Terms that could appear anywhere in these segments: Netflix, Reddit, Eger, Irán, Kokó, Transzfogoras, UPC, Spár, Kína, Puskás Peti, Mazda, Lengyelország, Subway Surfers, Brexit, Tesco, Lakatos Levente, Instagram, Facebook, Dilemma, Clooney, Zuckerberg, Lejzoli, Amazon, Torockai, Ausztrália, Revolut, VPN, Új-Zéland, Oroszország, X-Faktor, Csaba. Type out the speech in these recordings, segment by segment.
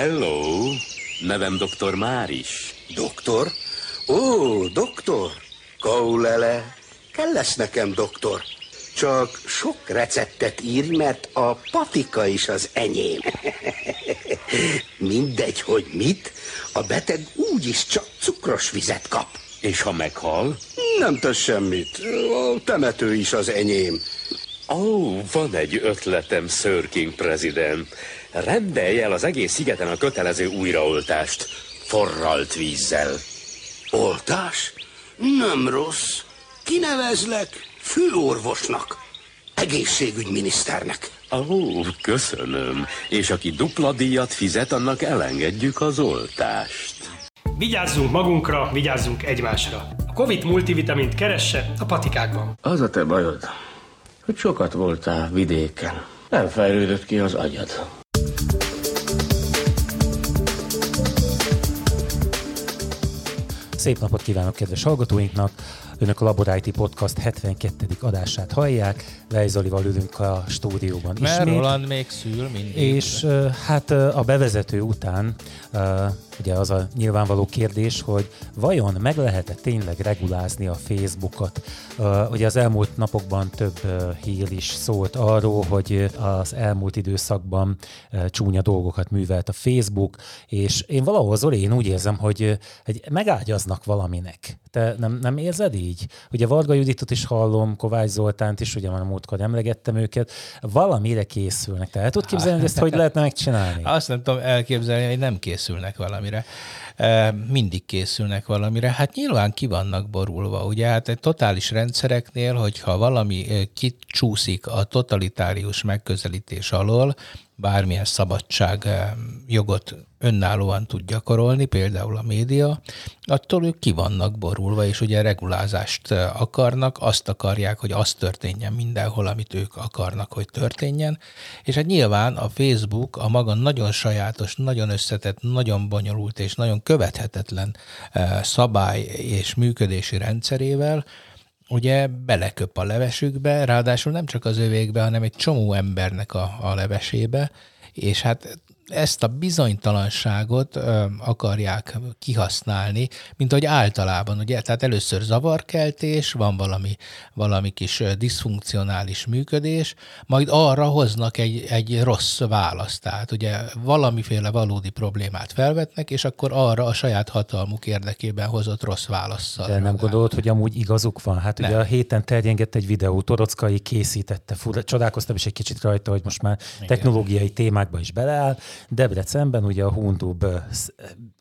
Hello, nevem doktor Máris. Doktor? Ó, doktor! Kaulele, kell lesz nekem, doktor. Csak sok receptet írj, mert a patika is az enyém. Mindegy, hogy mit, a beteg úgyis csak cukros vizet kap. És ha meghal? Nem tesz semmit, a temető is az enyém. Ó, van egy ötletem, Sir King prezident. Rendelj el az egész szigeten a kötelező újraoltást. Forralt vízzel. Oltás? Nem rossz. Kinevezlek főorvosnak, egészségügyminiszternek. Ó, köszönöm. És aki dupla díjat fizet, annak elengedjük az oltást. Vigyázzunk magunkra, vigyázzunk egymásra. A Covid multivitamint keresse a patikákban. Az a te bajod, hogy sokat voltál vidéken. Nem fejlődött ki az agyad. Szép napot kívánok kedves hallgatóinknak! Önök a Laborálti Podcast 72. adását hallják. Lejzolival ülünk a stúdióban ismét. Mert Roland még szül mindig. És hát a bevezető után ugye az a nyilvánvaló kérdés, hogy vajon meg lehet-e tényleg regulázni a Facebookot? Ugye az elmúlt napokban több hír is szólt arról, hogy az elmúlt időszakban csúnya dolgokat művelt a Facebook, és én valahol, Zorén, úgy érzem, hogy megágyaznak valaminek. Te nem érzed így? Ugye Varga Juditot is hallom, Kovács Zoltánt is, ugye már a múltkor emlegettem őket, valamire készülnek. Tehát tudod képzelni, hogy ezt hogy lehetne megcsinálni? Azt nem tudom elképzelni, hogy nem készülnek valamire. Mindig készülnek valamire. Hát nyilván ki vannak borulva, ugye? Hát egy totális rendszereknél, hogyha valami kicsúszik a totalitárius megközelítés alól, bármilyen szabadság jogot önállóan tud gyakorolni, például a média, attól ők ki vannak borulva, és ugye regulázást akarnak, azt akarják, hogy az történjen mindenhol, amit ők akarnak, hogy történjen, és hát nyilván a Facebook a maga nagyon sajátos, nagyon összetett, nagyon bonyolult és nagyon követhetetlen szabály és működési rendszerével ugye beleköp a levesükbe, ráadásul nem csak az övékbe, hanem egy csomó embernek a levesébe, és hát ezt a bizonytalanságot akarják kihasználni, mint ahogy általában, ugye, tehát először zavarkeltés, van valami kis diszfunkcionális működés, majd arra hoznak egy rossz választ, tehát ugye valamiféle valódi problémát felvetnek, és akkor arra a saját hatalmuk érdekében hozott rossz válasszal. De nem gondolod, hogy amúgy igazuk van? Hát nem. Ugye a héten terjengett egy videó, Torockai készítette, csodálkoztam is egy kicsit rajta, hogy most már technológiai témákba is beleáll, Debrecenben, ugye a Hundub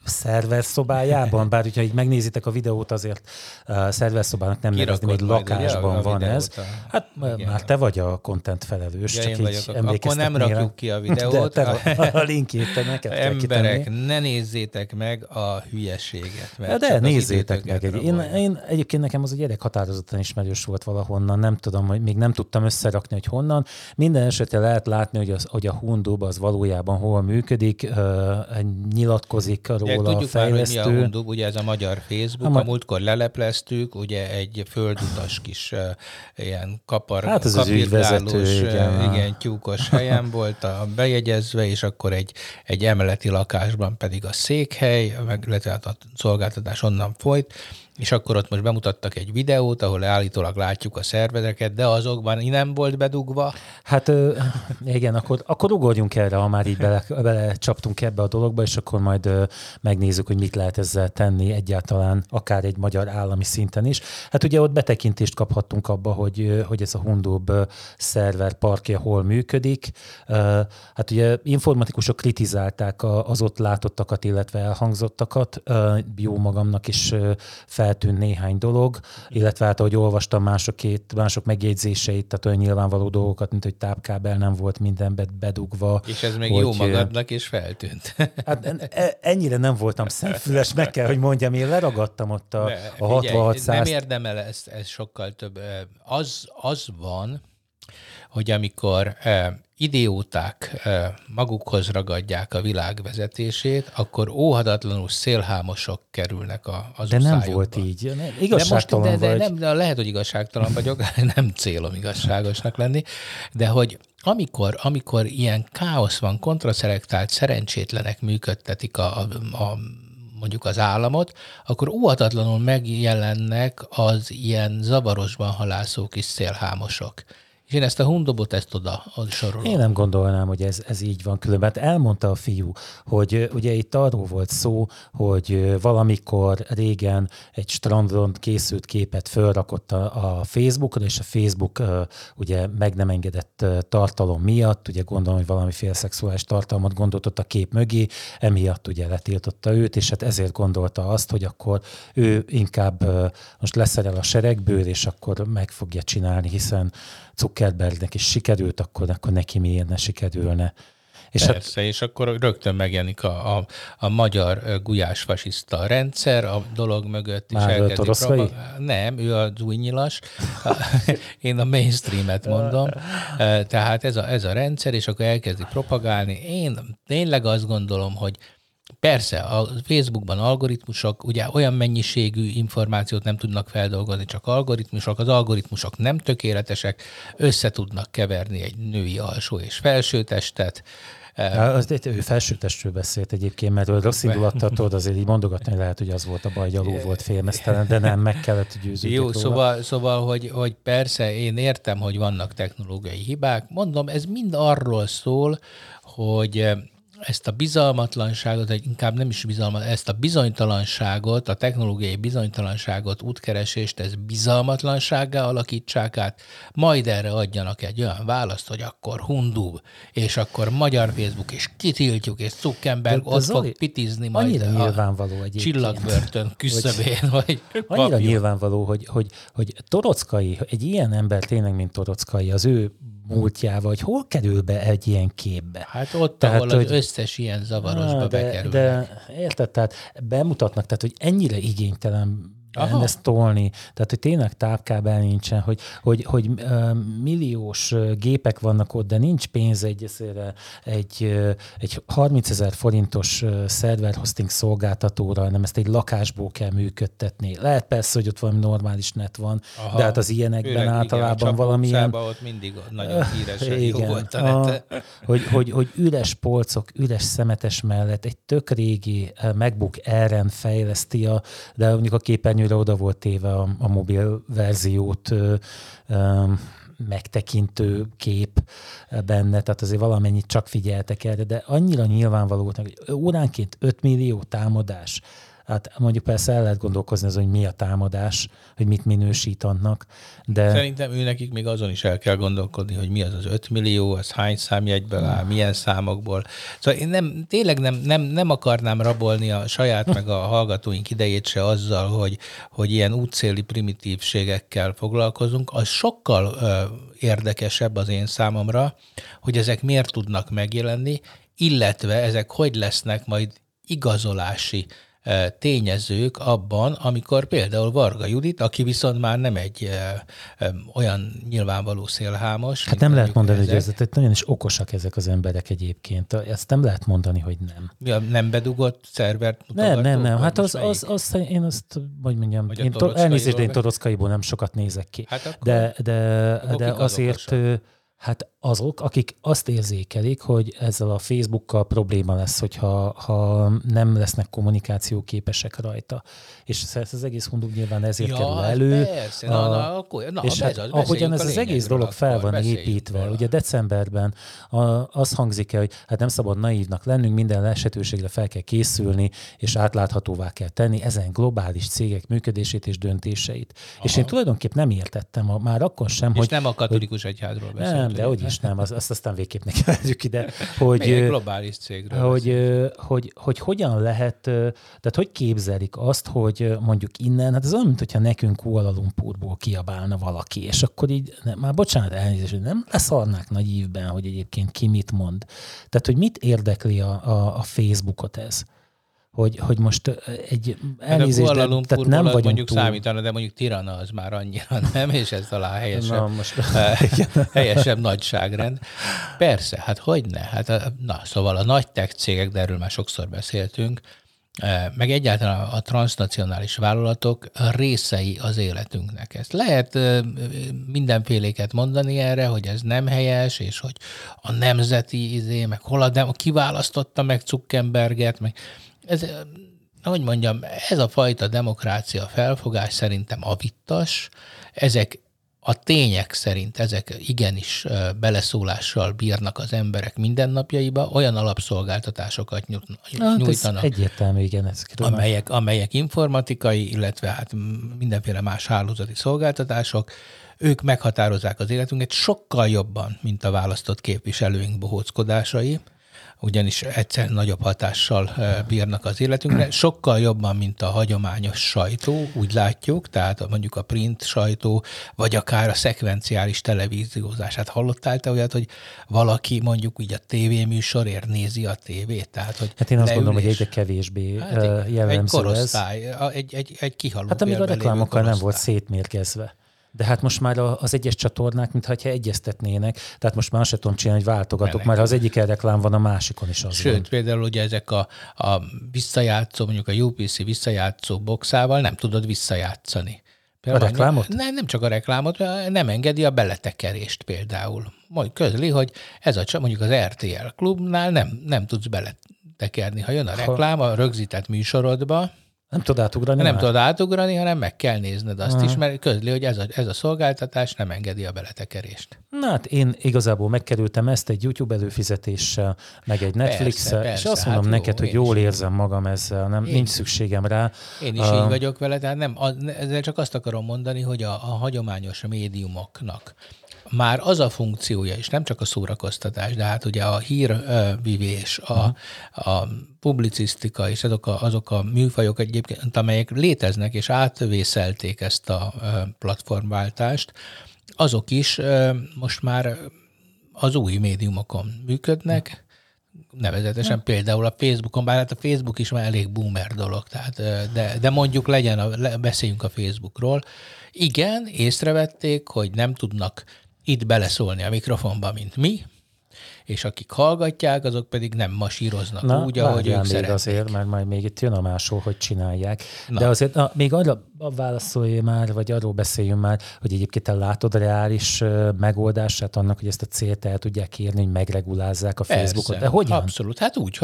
szerverszobájában, bár hogyha így megnézitek a videót, azért szerverszobának nem nevezném, egy lakásban van videót, ez. Hát igen. Már te vagy a content felelős, ja, csak így akkor nem rakjuk ki a videót. De a linkjét te neked kell kitenni. Emberek, ne nézzétek meg a hülyeséget. Mert de nézzétek meg. Én egyébként nekem az a gyerek határozottan ismerős volt valahonnan, nem tudom, hogy még nem tudtam összerakni, hogy honnan. Minden esetre lehet látni, hogy a Hundub az valójában hol működik, nyilatkozik róla a fejlesztő. Már, hogy mi a Hundub, ugye ez a magyar Facebook, a múltkor lelepleztük, ugye egy földutas kis ilyen kapirgálós, igen, tyúkos helyen volt a bejegyezve, és akkor egy emeleti lakásban pedig a székhely, illetve a szolgáltatás onnan folyt, és akkor ott most bemutattak egy videót, ahol állítólag látjuk a szervereket, de azokban nem volt bedugva. Hát igen, akkor ugorjunk erre, ha már így belecsaptunk ebbe a dologba, és akkor majd megnézzük, hogy mit lehet ezzel tenni egyáltalán, akár egy magyar állami szinten is. Hát ugye ott betekintést kaphattunk abba, hogy ez a Hundub szerver parkja hol működik. Hát ugye informatikusok kritizálták az ott látottakat, illetve elhangzottakat. Jó magamnak is feltűnt néhány dolog, illetve hát ahogy olvastam mások megjegyzéseit, tehát olyan nyilvánvaló dolgokat, mint hogy tápkábel nem volt mindenbe bedugva. És ez még jó magadnak is feltűnt. Hát ennyire nem voltam szemfüles, meg kell, hogy mondjam, én leragadtam ott a 66-100. Nem érdemel ez sokkal több. Az van, hogy amikor idióták magukhoz ragadják a világ vezetését, akkor óhatatlanul szélhámosok kerülnek az osztályokba. De nem volt így. Igazságtalan vagy. De lehet, hogy igazságtalan vagyok, nem célom igazságosnak lenni, de hogy amikor ilyen káosz van, kontraszelektált szerencsétlenek működtetik a mondjuk az államot, akkor óhatatlanul megjelennek az ilyen zavarosban halászó kis szélhámosok. És én ezt a Hundubot oda sorolom. Én nem gondolnám, hogy ez így van különben. Hát elmondta a fiú, hogy ugye itt arról volt szó, hogy valamikor régen egy strandon készült képet felrakott a Facebookra, és a Facebook ugye meg nem engedett tartalom miatt, ugye gondolom, hogy valamiféle szexuális tartalmat gondoltott a kép mögé, emiatt ugye letiltotta őt, és hát ezért gondolta azt, hogy akkor ő inkább most leszerel a seregből, és akkor meg fogja csinálni, hiszen Zuckerbergnek is sikerült, akkor neki miért ne sikerülne. És persze, és akkor rögtön megjelenik a magyar gulyásfasiszta rendszer a dolog mögött. Már Torockai? Nem, ő az új nyilas. Én a mainstreamet mondom. Tehát ez a rendszer, és akkor elkezdi propagálni. Én tényleg azt gondolom, hogy persze, a Facebookban algoritmusok ugye olyan mennyiségű információt nem tudnak feldolgozni, csak algoritmusok. Az algoritmusok nem tökéletesek, összetudnak keverni egy női alsó és felsőtestet. Ő felsőtestről beszélt egyébként, mert rossz indulattal tudod azért így mondogatni, lehet, hogy az volt a baj, gyalul volt félmeztelen, de nem, meg kellett győződni. Jó, szóval hogy persze én értem, hogy vannak technológiai hibák. Mondom, ez mind arról szól, hogy ezt a bizalmatlanságot, inkább nem is bizalmat, ezt a bizonytalanságot, a technológiai bizonytalanságot, útkeresést, ezt bizalmatlansággá alakítsák át, majd erre adjanak egy olyan választ, hogy akkor Hundub, és akkor magyar Facebook, és kitiltjuk, és Zuckerberg ott fog pitizni majd a csillagbörtön küszöbén. Annyira nyilvánvaló, hogy Torockai, egy ilyen ember tényleg, mint Torockai, az ő múltjával, hogy hol kerül be egy ilyen képbe? Hát ott, tehát, ahol az összes ilyen zavarosba bekerülnek. De érted, tehát bemutatnak, tehát hogy ennyire igénytelen ezt tolni, tehát hogy tényleg távkábel nincsen, hogy milliós gépek vannak ott, de nincs pénz egyszerre egy 30 000 forintos szerver hosting szolgáltatóra, hanem ezt egy lakásból kell működtetni. Lehet persze, hogy ott valami normális net van, de hát az ilyenekben főleg, általában valamilyen... ott mindig nagyon híresen jó volt a nete. Hogy üres polcok, üres szemetes mellett egy tök régi MacBook Air-en fejleszti, de mondjuk a képernyőre oda volt téve a mobil verziót megtekintő kép benne, tehát azért valamennyit csak figyeltek erre, de annyira nyilvánvaló, hogy óránként 5 millió támadás. Hát mondjuk persze el lehet gondolkozni azon, hogy mi a támadás, hogy mit minősít annak, de... Szerintem őnekik még azon is el kell gondolkodni, hogy mi az 5 millió, az hány számjegyből áll, milyen számokból. Szóval én nem akarnám rabolni a saját meg a hallgatóink idejét se azzal, hogy ilyen útszéli primitívségekkel foglalkozunk. Az sokkal érdekesebb az én számomra, hogy ezek miért tudnak megjelenni, illetve ezek hogy lesznek majd igazolási tényezők abban, amikor például Varga Judit, aki viszont már nem egy olyan nyilvánvaló szélhámos. Hát nem lehet mondani, hogy ezek nagyon is okosak ezek az emberek egyébként. Ezt nem lehet mondani, hogy nem. Ja, nem bedugott szervert mutogató? Nem. Hát az én azt, hogy mondjam, elnézést, de én Torockaiból nem sokat nézek ki. Hát akkor, de azért... Hát azok, akik azt érzékelik, hogy ezzel a Facebookkal probléma lesz, hogyha nem lesznek kommunikációképesek rajta. És az egész Hundub nyilván ezért kerül elő. Persze, ahogyan ez az egész dolog fel van építve. Róla. Ugye decemberben az hangzik el, hogy hát nem szabad naívnak lennünk, minden lehetőségre fel kell készülni, és átláthatóvá kell tenni ezen globális cégek működését és döntéseit. Aha. És én tulajdonképpen nem értettem már akkor sem, és hogy... És nem a katolikus egyházról beszélünk. De hogy is nem, azt aztán végképp neki vegyük ide, hogy globális cégről hogy hogyan lehet, tehát hogy képzelik azt, hogy mondjuk innen, hát ez olyan, mint hogyha nekünk Kuala Lumpurból kiabálna valaki, és akkor így, már bocsánat, elnézést, hogy nem leszarnák nagy ívben, hogy egyébként ki mit mond. Tehát, hogy mit érdekli a Facebookot ez? hogy most egy elnézést, tehát nem vagyunk mondjuk túl... számítani, de mondjuk Tirana az már annyira nem, és ez talán helyesebb nagyságrend. Persze, hát hogyne? Hát, na, szóval a nagy tech cégek, de erről már sokszor beszéltünk, meg egyáltalán a transnacionális vállalatok részei az életünknek. Ezt lehet mindenféléket mondani erre, hogy ez nem helyes, és hogy a nemzeti meg hol kiválasztotta meg Zuckerberget, meg ez, hogy mondjam, ez a fajta demokrácia felfogás szerintem avittas. Ezek a tények szerint ezek igenis beleszólással bírnak az emberek mindennapjaiba, olyan alapszolgáltatásokat nyújtanak. Egyértelmű, igen, ezekről. Amelyek informatikai, illetve hát mindenféle más hálózati szolgáltatások, ők meghatározzák az életünket sokkal jobban, mint a választott képviselőink bohóckodásai, ugyanis egyszer nagyobb hatással bírnak az életünkre, sokkal jobban, mint a hagyományos sajtó, úgy látjuk, tehát mondjuk a print sajtó, vagy akár a szekvenciális televíziózás. Hát hallottál te olyat, hogy valaki mondjuk így a tévéműsorért nézi a tévét? Tehát, hogy hát én azt gondolom, hogy egyre kevésbé jellemző egy korosztály, ez. Egy kihaló. Hát amíg a reklámokkal nem volt szétmérgezve. De hát most már az egyes csatornák, mintha egyeztetnének, tehát most már azt sem tudom csinálni, hogy váltogatok, már ha az egyik reklám van, a másikon is az. Sőt, van. Például ugye ezek a visszajátszó, mondjuk a UPC visszajátszó boxával nem tudod visszajátszani. Például a reklámot? Nem csak a reklámot, nem engedi a beletekerést például. Majd közli, hogy ez mondjuk az RTL klubnál nem tudsz beletekerni. Ha jön a reklám a rögzített műsorodba, nem tudod átugrani? Nem tudod átugrani, hanem meg kell nézned azt is, mert közli, hogy ez a szolgáltatás nem engedi a beletekerést. Na hát én igazából megkerültem ezt egy YouTube előfizetéssel, meg egy Netflix-szel, és azt mondom hát neked, hogy jól érzem magam ezzel, nincs szükségem rá. Én is így vagyok vele, tehát ezzel csak azt akarom mondani, hogy a hagyományos médiumoknak már az a funkciója, és nem csak a szórakoztatás, de hát ugye a hírvívés, a publicisztika és azok a műfajok egyébként, amelyek léteznek és átvészelték ezt a platformváltást, azok is most már az új médiumokon működnek, nevezetesen például a Facebookon, bár hát a Facebook is már elég boomer dolog, tehát, de mondjuk beszéljünk a Facebookról. Igen, észrevették, hogy nem tudnak itt beleszólni a mikrofonba, mint mi, és akik hallgatják, azok pedig nem masíroznak úgy, ahogy ők szeretnék. Azért, mert majd még itt jön a máshol, hogy csinálják. De azért még arra válaszolj már, vagy arról beszéljünk már, hogy egyébként te látod reális megoldását annak, hogy ezt a célt el tudják érni, hogy megregulázzák a Facebookot. De hogyan? Abszolút. Hát úgy,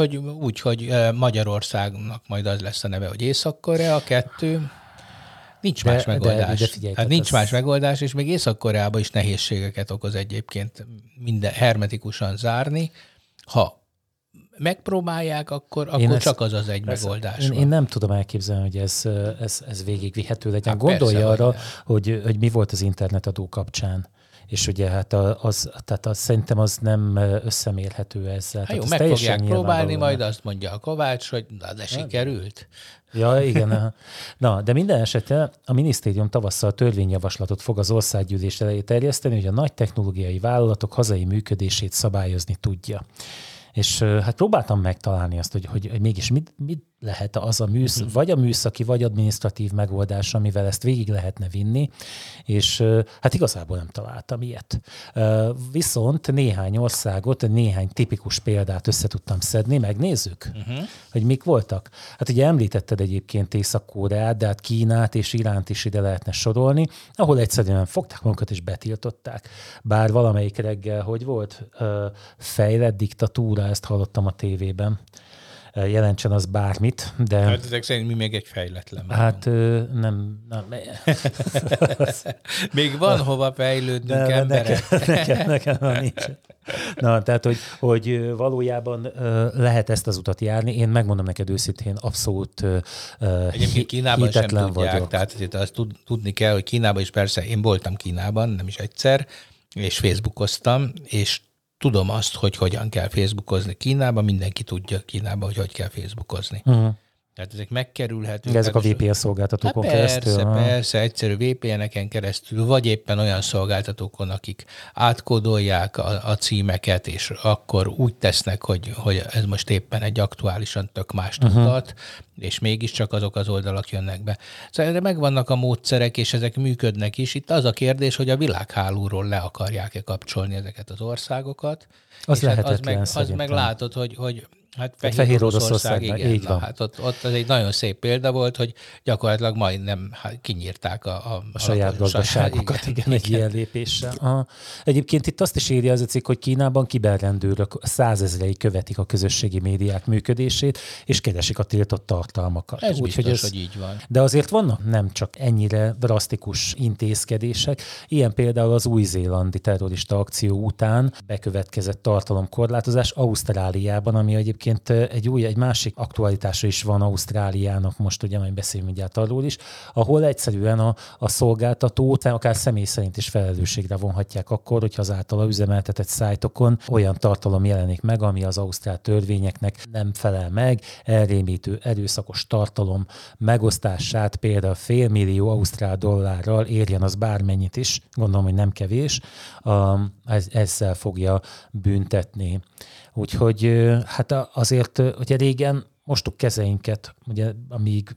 hogy Magyarországnak majd az lesz a neve, hogy Észak-Korea 2. Nincs más megoldás. Hát nincs más megoldás, és még Észak-Koreában is nehézségeket okoz egyébként minden hermetikusan zárni. Ha megpróbálják, akkor csak az egy megoldás. Én nem tudom elképzelni, hogy ez végigvihető legyen. Hát gondolja arra, hogy mi volt az internetadó kapcsán. És ugye hát az szerintem az nem összemérhető ezzel. Hát jó, meg fogják próbálni, majd azt mondja a Kovács, hogy de sikerült. Ja, igen. Na, de minden esetre a minisztérium tavasszal törvényjavaslatot fog az országgyűlés elé terjeszteni, hogy a nagy technológiai vállalatok hazai működését szabályozni tudja. És hát próbáltam megtalálni azt, hogy mégis mit lehet az vagy a műszaki, vagy adminisztratív megoldás, amivel ezt végig lehetne vinni, és hát igazából nem találtam ilyet. Viszont néhány országot, néhány tipikus példát össze tudtam szedni, megnézzük, hogy mik voltak. Hát ugye említetted egyébként Észak-Koreát, de hát Kínát és Iránt is ide lehetne sorolni, ahol egyszerűen fogták magukat és betiltották. Bár valamelyik reggel, hogy volt fejlett diktatúra, ezt hallottam a tévében. Jelentsen az bármit, de... Hát ezek szerint mi még egy fejletlen. Hát nem. Még van hova fejlődnünk emberek. Nekem nincs. Na, tehát, hogy valójában lehet ezt az utat járni. Én megmondom neked őszintén, abszolút egyébként Kínában sem tudják. Vagyok. Tehát azt tudni kell, hogy Kínában is persze, én voltam Kínában, nem is egyszer, és facebookoztam, és tudom azt, hogy hogyan kell facebookozni Kínában, mindenki tudja Kínában, hogy kell facebookozni. Tehát ezek megkerülhetők. Ezek a VPN szolgáltatókon keresztül? Persze, egyszerű VPN-eken keresztül, vagy éppen olyan szolgáltatókon, akik átkódolják a címeket, és akkor úgy tesznek, hogy ez most éppen egy aktuálisan tök mást mutat, és mégiscsak azok az oldalak jönnek be. Szóval erre megvannak a módszerek, és ezek működnek is. Itt az a kérdés, hogy a világhálóról le akarják-e kapcsolni ezeket az országokat. Az lehetetlen. Az meg látod, hogy hát Fehér Oroszország, igen. Így van. Hát ott az egy nagyon szép példa volt, hogy gyakorlatilag majdnem kinyírták a saját gazdaságukat. Igen, egy ilyen lépéssel. Egyébként itt azt is írja ez a cikk, hogy Kínában kiberrendőrök százezrei követik a közösségi médiák működését, és keresik a tiltott tartalmakat. Ez biztos, hogy így van. De azért vannak nem csak ennyire drasztikus intézkedések. Ilyen például az új-zélandi terrorista akció után bekövetkezett tartalomkorlátozás Ausztráliában, ami egyébként egy másik aktualitása is van Ausztráliának, most ugye majd beszélünk mindjárt arról is, ahol egyszerűen a szolgáltatót akár személy szerint is felelősségre vonhatják akkor, hogyha az általa üzemeltetett szájtokon olyan tartalom jelenik meg, ami az ausztrál törvényeknek nem felel meg, elrémítő erőszakos tartalom megosztását például $500,000 érjen az bármennyit is, gondolom, hogy nem kevés, ezzel fogja büntetni. Úgyhogy hát azért, hogy régen mostuk kezeinket, ugye, amíg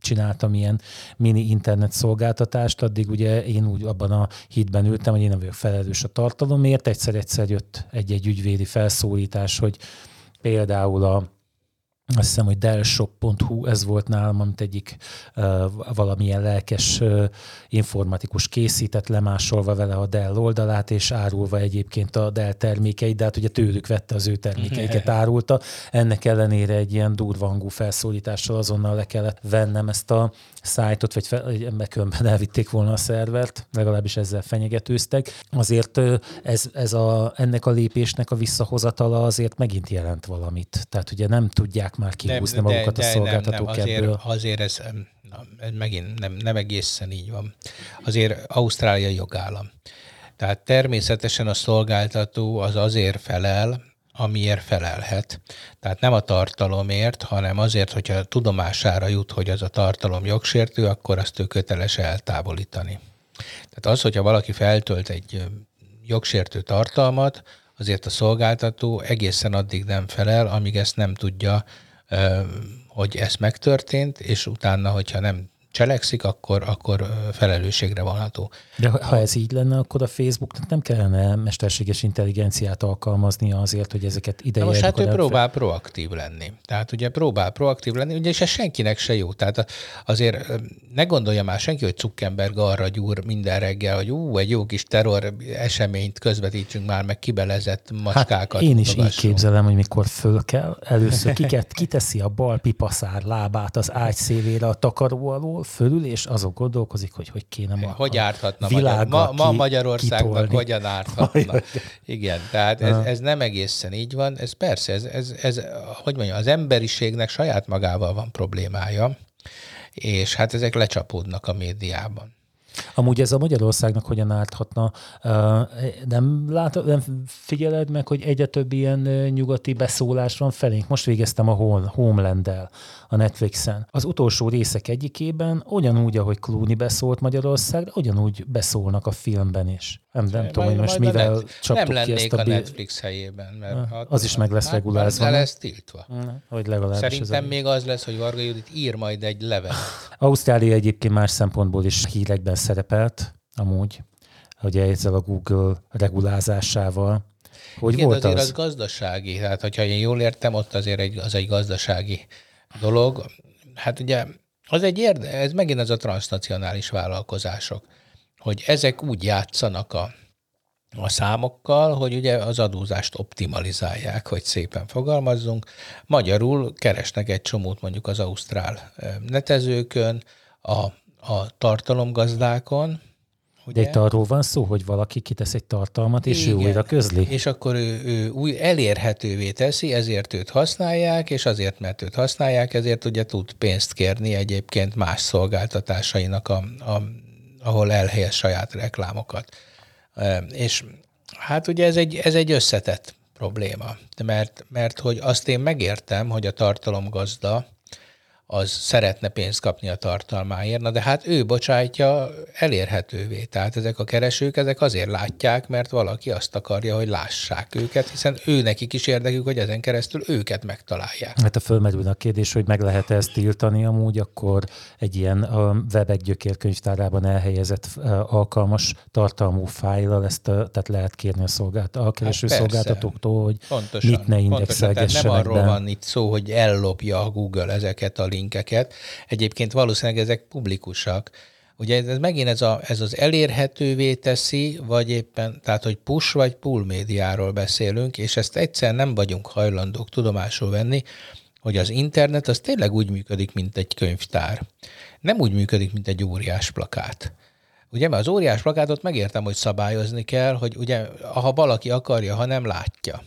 csináltam ilyen mini internet szolgáltatást, addig ugye én úgy abban a hitben ültem, hogy én nem vagyok felelős a tartalomért. Egyszer jött egy ügyvédi felszólítás, hogy például azt hiszem, hogy Delshop.hu, ez volt nálam, amit egyik valamilyen lelkes informatikus készített, lemásolva vele a Dell oldalát, és árulva egyébként a Dell termékeit, de hát ugye tőlük vette, az ő termékeiket árulta. Ennek ellenére egy ilyen durvangú felszólítással azonnal le kellett vennem ezt a szájtot, vagy különben elvitték volna a szervert, legalábbis ezzel fenyegetőztek. Azért ennek a lépésnek a visszahozatala azért megint jelent valamit. Tehát ugye nem tudják már kihúzni magukat a szolgáltatók ebből. Azért ez megint nem egészen így van. Azért Ausztrália jogállam. Tehát természetesen a szolgáltató az azért felel, amiért felelhet. Tehát nem a tartalomért, hanem azért, hogyha tudomására jut, hogy az a tartalom jogsértő, akkor azt ő köteles eltávolítani. Tehát az, hogyha valaki feltölt egy jogsértő tartalmat, azért a szolgáltató egészen addig nem felel, amíg ezt nem tudja, hogy ez megtörtént, és utána, hogyha nem cselekszik, akkor felelősségre vonható. De ha ez így lenne, akkor a Facebooknak nem kellene mesterséges intelligenciát alkalmaznia azért, hogy ezeket idejelni. Most hát ő próbál proaktív lenni. Tehát ugye és ez senkinek se jó. Tehát azért ne gondolja már senki, hogy Zuckerberg arra gyúr minden reggel, hogy egy jó kis terror eseményt közvetítsünk már, meg kibelezett macskákat. Hát én is így képzelem, hogy mikor föl kell, először kiteszi a bal pipaszár lábát az ágy szélére a takaró alól, fölül, és azok gondolkozik, hogy kéne hogy árthatna ma Magyarországnak kitolni. Hogyan árthatna. Igen, tehát ez nem egészen így van. Ez persze, az emberiségnek saját magával van problémája, és hát ezek lecsapódnak a médiában. Amúgy ez a Magyarországnak hogyan árthatna? Nem figyeled meg, hogy egyre több ilyen nyugati beszólás van felénk. Most végeztem a Homeland-del a Netflixen. Az utolsó részek egyikében ugyanúgy, ahogy Clooney beszólt Magyarországra, ugyanúgy beszólnak a filmben is. Nem tudom, hogy most mivel csaptuk ki ezt a Netflix helyében. Mert az is meg lesz regulázva. Hát lesz tiltva. Hogy szerintem még az lesz, hogy Varga Judit ír majd egy levelet. Ausztrália egyébként más szempontból is hírekben szerepelt, amúgy, hogy ezzel a Google regulázásával. Hogy igen, volt azért az gazdasági. Hát, hogyha én jól értem, ott azért az egy gazdasági dolog. Hát ugye az ez megint az a transnacionális vállalkozások, hogy ezek úgy játszanak a számokkal, hogy ugye az adózást optimalizálják, hogy szépen fogalmazzunk. Magyarul keresnek egy csomót mondjuk az ausztrál netezőkön, a tartalomgazdákon. Ugye? De itt arról van szó, hogy valaki kitesz egy tartalmat, és igen, ő újra közli. És akkor ő új elérhetővé teszi, ezért őt használják, és azért, mert őt használják, ezért ugye tud pénzt kérni egyébként más szolgáltatásainak, ahol elhelyez saját reklámokat. És hát ugye ez egy összetett probléma, mert hogy azt én megértem, hogy a tartalomgazda az szeretne pénzt kapni a tartalmáért, na de hát ő bocsátja elérhetővé. Tehát ezek a keresők, ezek azért látják, mert valaki azt akarja, hogy lássák őket, hiszen nekik is érdekük, hogy ezen keresztül őket megtalálják. Hát a fölmerül a kérdés, hogy meg lehet-e ezt tiltani amúgy, akkor egy ilyen webek gyökérkönyvtárában elhelyezett alkalmas tartalmú fájllal ezt tehát lehet kérni a keresőszolgáltatóktól, hogy pontosan, mit ne indexelgessenek. Nem arról van itt szó, hogy ellopja a Google ezeket a linkeket. Egyébként valószínűleg ezek publikusak. Ugye ez megint ez az elérhetővé teszi, vagy éppen, tehát hogy push vagy pull médiáról beszélünk, és ezt egyszer nem vagyunk hajlandók tudomásul venni, hogy az internet az tényleg úgy működik, mint egy könyvtár. Nem úgy működik, mint egy óriás plakát. Ugye, mert az óriás plakátot megértem, hogy szabályozni kell, hogy ugye, ha valaki akarja, ha nem látja.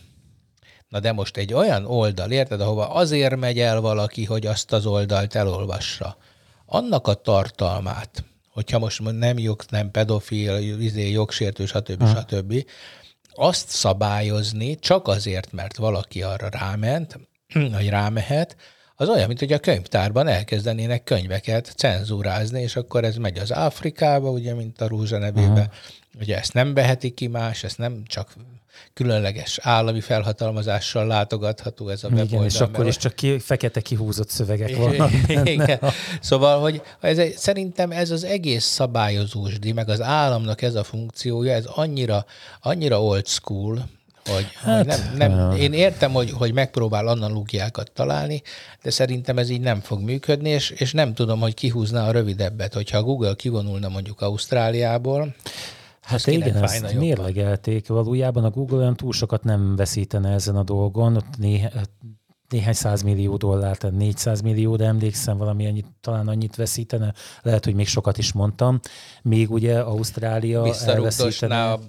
Na de most egy olyan oldal, érted, ahova azért megy el valaki, hogy azt az oldalt elolvassa. Annak a tartalmát, hogyha most nem jog, nem pedofil, jogsértő, stb. Azt szabályozni csak azért, mert valaki arra ráment, vagy rámehet, az olyan, mint hogy a könyvtárban elkezdenének könyveket cenzúrázni, és akkor ez megy az Afrikába, ugye, mint a Rózsa nevébe. Ugye ezt nem veheti ki más, ezt nem csak különleges állami felhatalmazással látogatható ez a weboldal. Igen, és akkor is csak fekete kihúzott szövegek vannak. Igen. Szóval, hogy szerintem ez az egész szabályozósdi, meg az államnak ez a funkciója, ez annyira old school, hogy nem. Én értem, hogy megpróbál analógiákat találni, de szerintem ez így nem fog működni, és nem tudom, hogy kihúzna a rövidebbet, hogyha a Google kivonulna mondjuk Ausztráliából. Hát igen, ezt mérlegelték. Valójában a Google olyan túl sokat nem veszítene ezen a dolgon, ott néhány $100 millió dollár, tehát $400 millió, de emlékszem, talán annyit veszítene. Lehet, hogy még sokat is mondtam. Még ugye Ausztrália elveszítene. Visszarugdosná a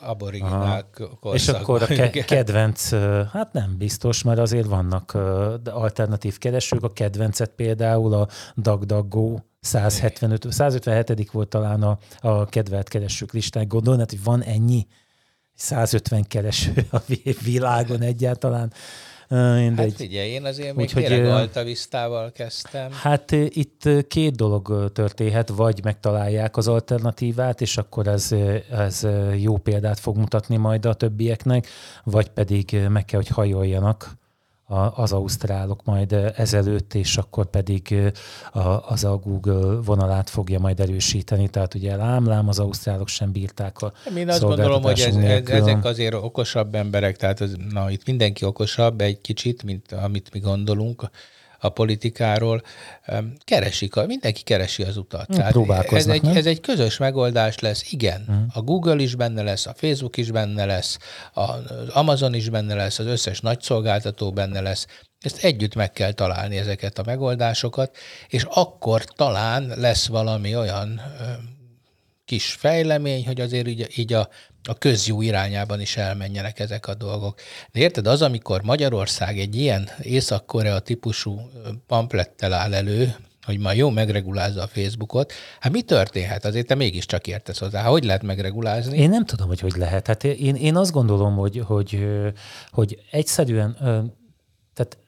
aboriginál korszakban. És akkor a kedvenc, hát nem biztos, mert azért vannak alternatív keresők. A kedvencet például a DuckDuckGo, 157. volt talán a kedvelt keresők listán. Gondolnád, hogy van ennyi 150 kereső a világon egyáltalán? Hát figyelj, én azért még tényleg Altavisztával kezdtem. Hát itt két dolog történhet, vagy megtalálják az alternatívát, és akkor ez jó példát fog mutatni majd a többieknek, vagy pedig meg kell, hogy hajoljanak az ausztrálok majd ezelőtt, és akkor pedig az a Google vonalát fogja majd erősíteni. Tehát ugye lámlám, az ausztrálok sem bírták a szolgáltatásunk nélkül. Én azt gondolom, hogy ezek azért okosabb emberek, tehát itt mindenki okosabb egy kicsit, mint amit mi gondolunk a politikáról. Mindenki keresi az utat. Tehát ez egy közös megoldás lesz, igen. A Google is benne lesz, a Facebook is benne lesz, az Amazon is benne lesz, az összes nagy szolgáltató benne lesz. Ezt együtt meg kell találni, ezeket a megoldásokat, és akkor talán lesz valami olyan kis fejlemény, hogy azért így a közjó irányában is elmenjenek ezek a dolgok. De érted, az, amikor Magyarország egy ilyen Észak-Korea típusú pamflettel áll elő, hogy ma jó megregulázza a Facebookot, hát mi történhet? Azért te mégiscsak értesz hozzá. Hogy lehet megregulázni? Én nem tudom, hogy lehet. Hát én azt gondolom, hogy egyszerűen, tehát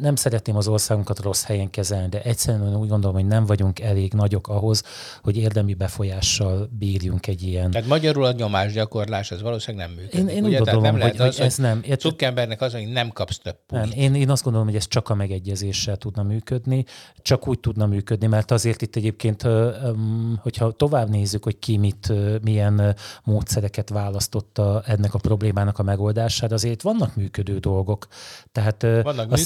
nem szeretném az országunkat rossz helyen kezelni, de egyszerűen úgy gondolom, hogy nem vagyunk elég nagyok ahhoz, hogy érdemi befolyással bírjunk egy ilyen. Tehát magyarul a nyomásgyakorlás, ez valószínűleg nem működik. Én úgy gondolom, nem lehet hogy ez nem. Zuckerbergnek az, hogy nem kapsz több pult. Én azt gondolom, hogy ez csak a megegyezéssel tudna működni, csak úgy tudna működni, mert azért itt egyébként, hogyha tovább nézzük, hogy ki milyen módszereket választotta ennek a problémának a megoldására, azért vannak működő dolgok. Tehát a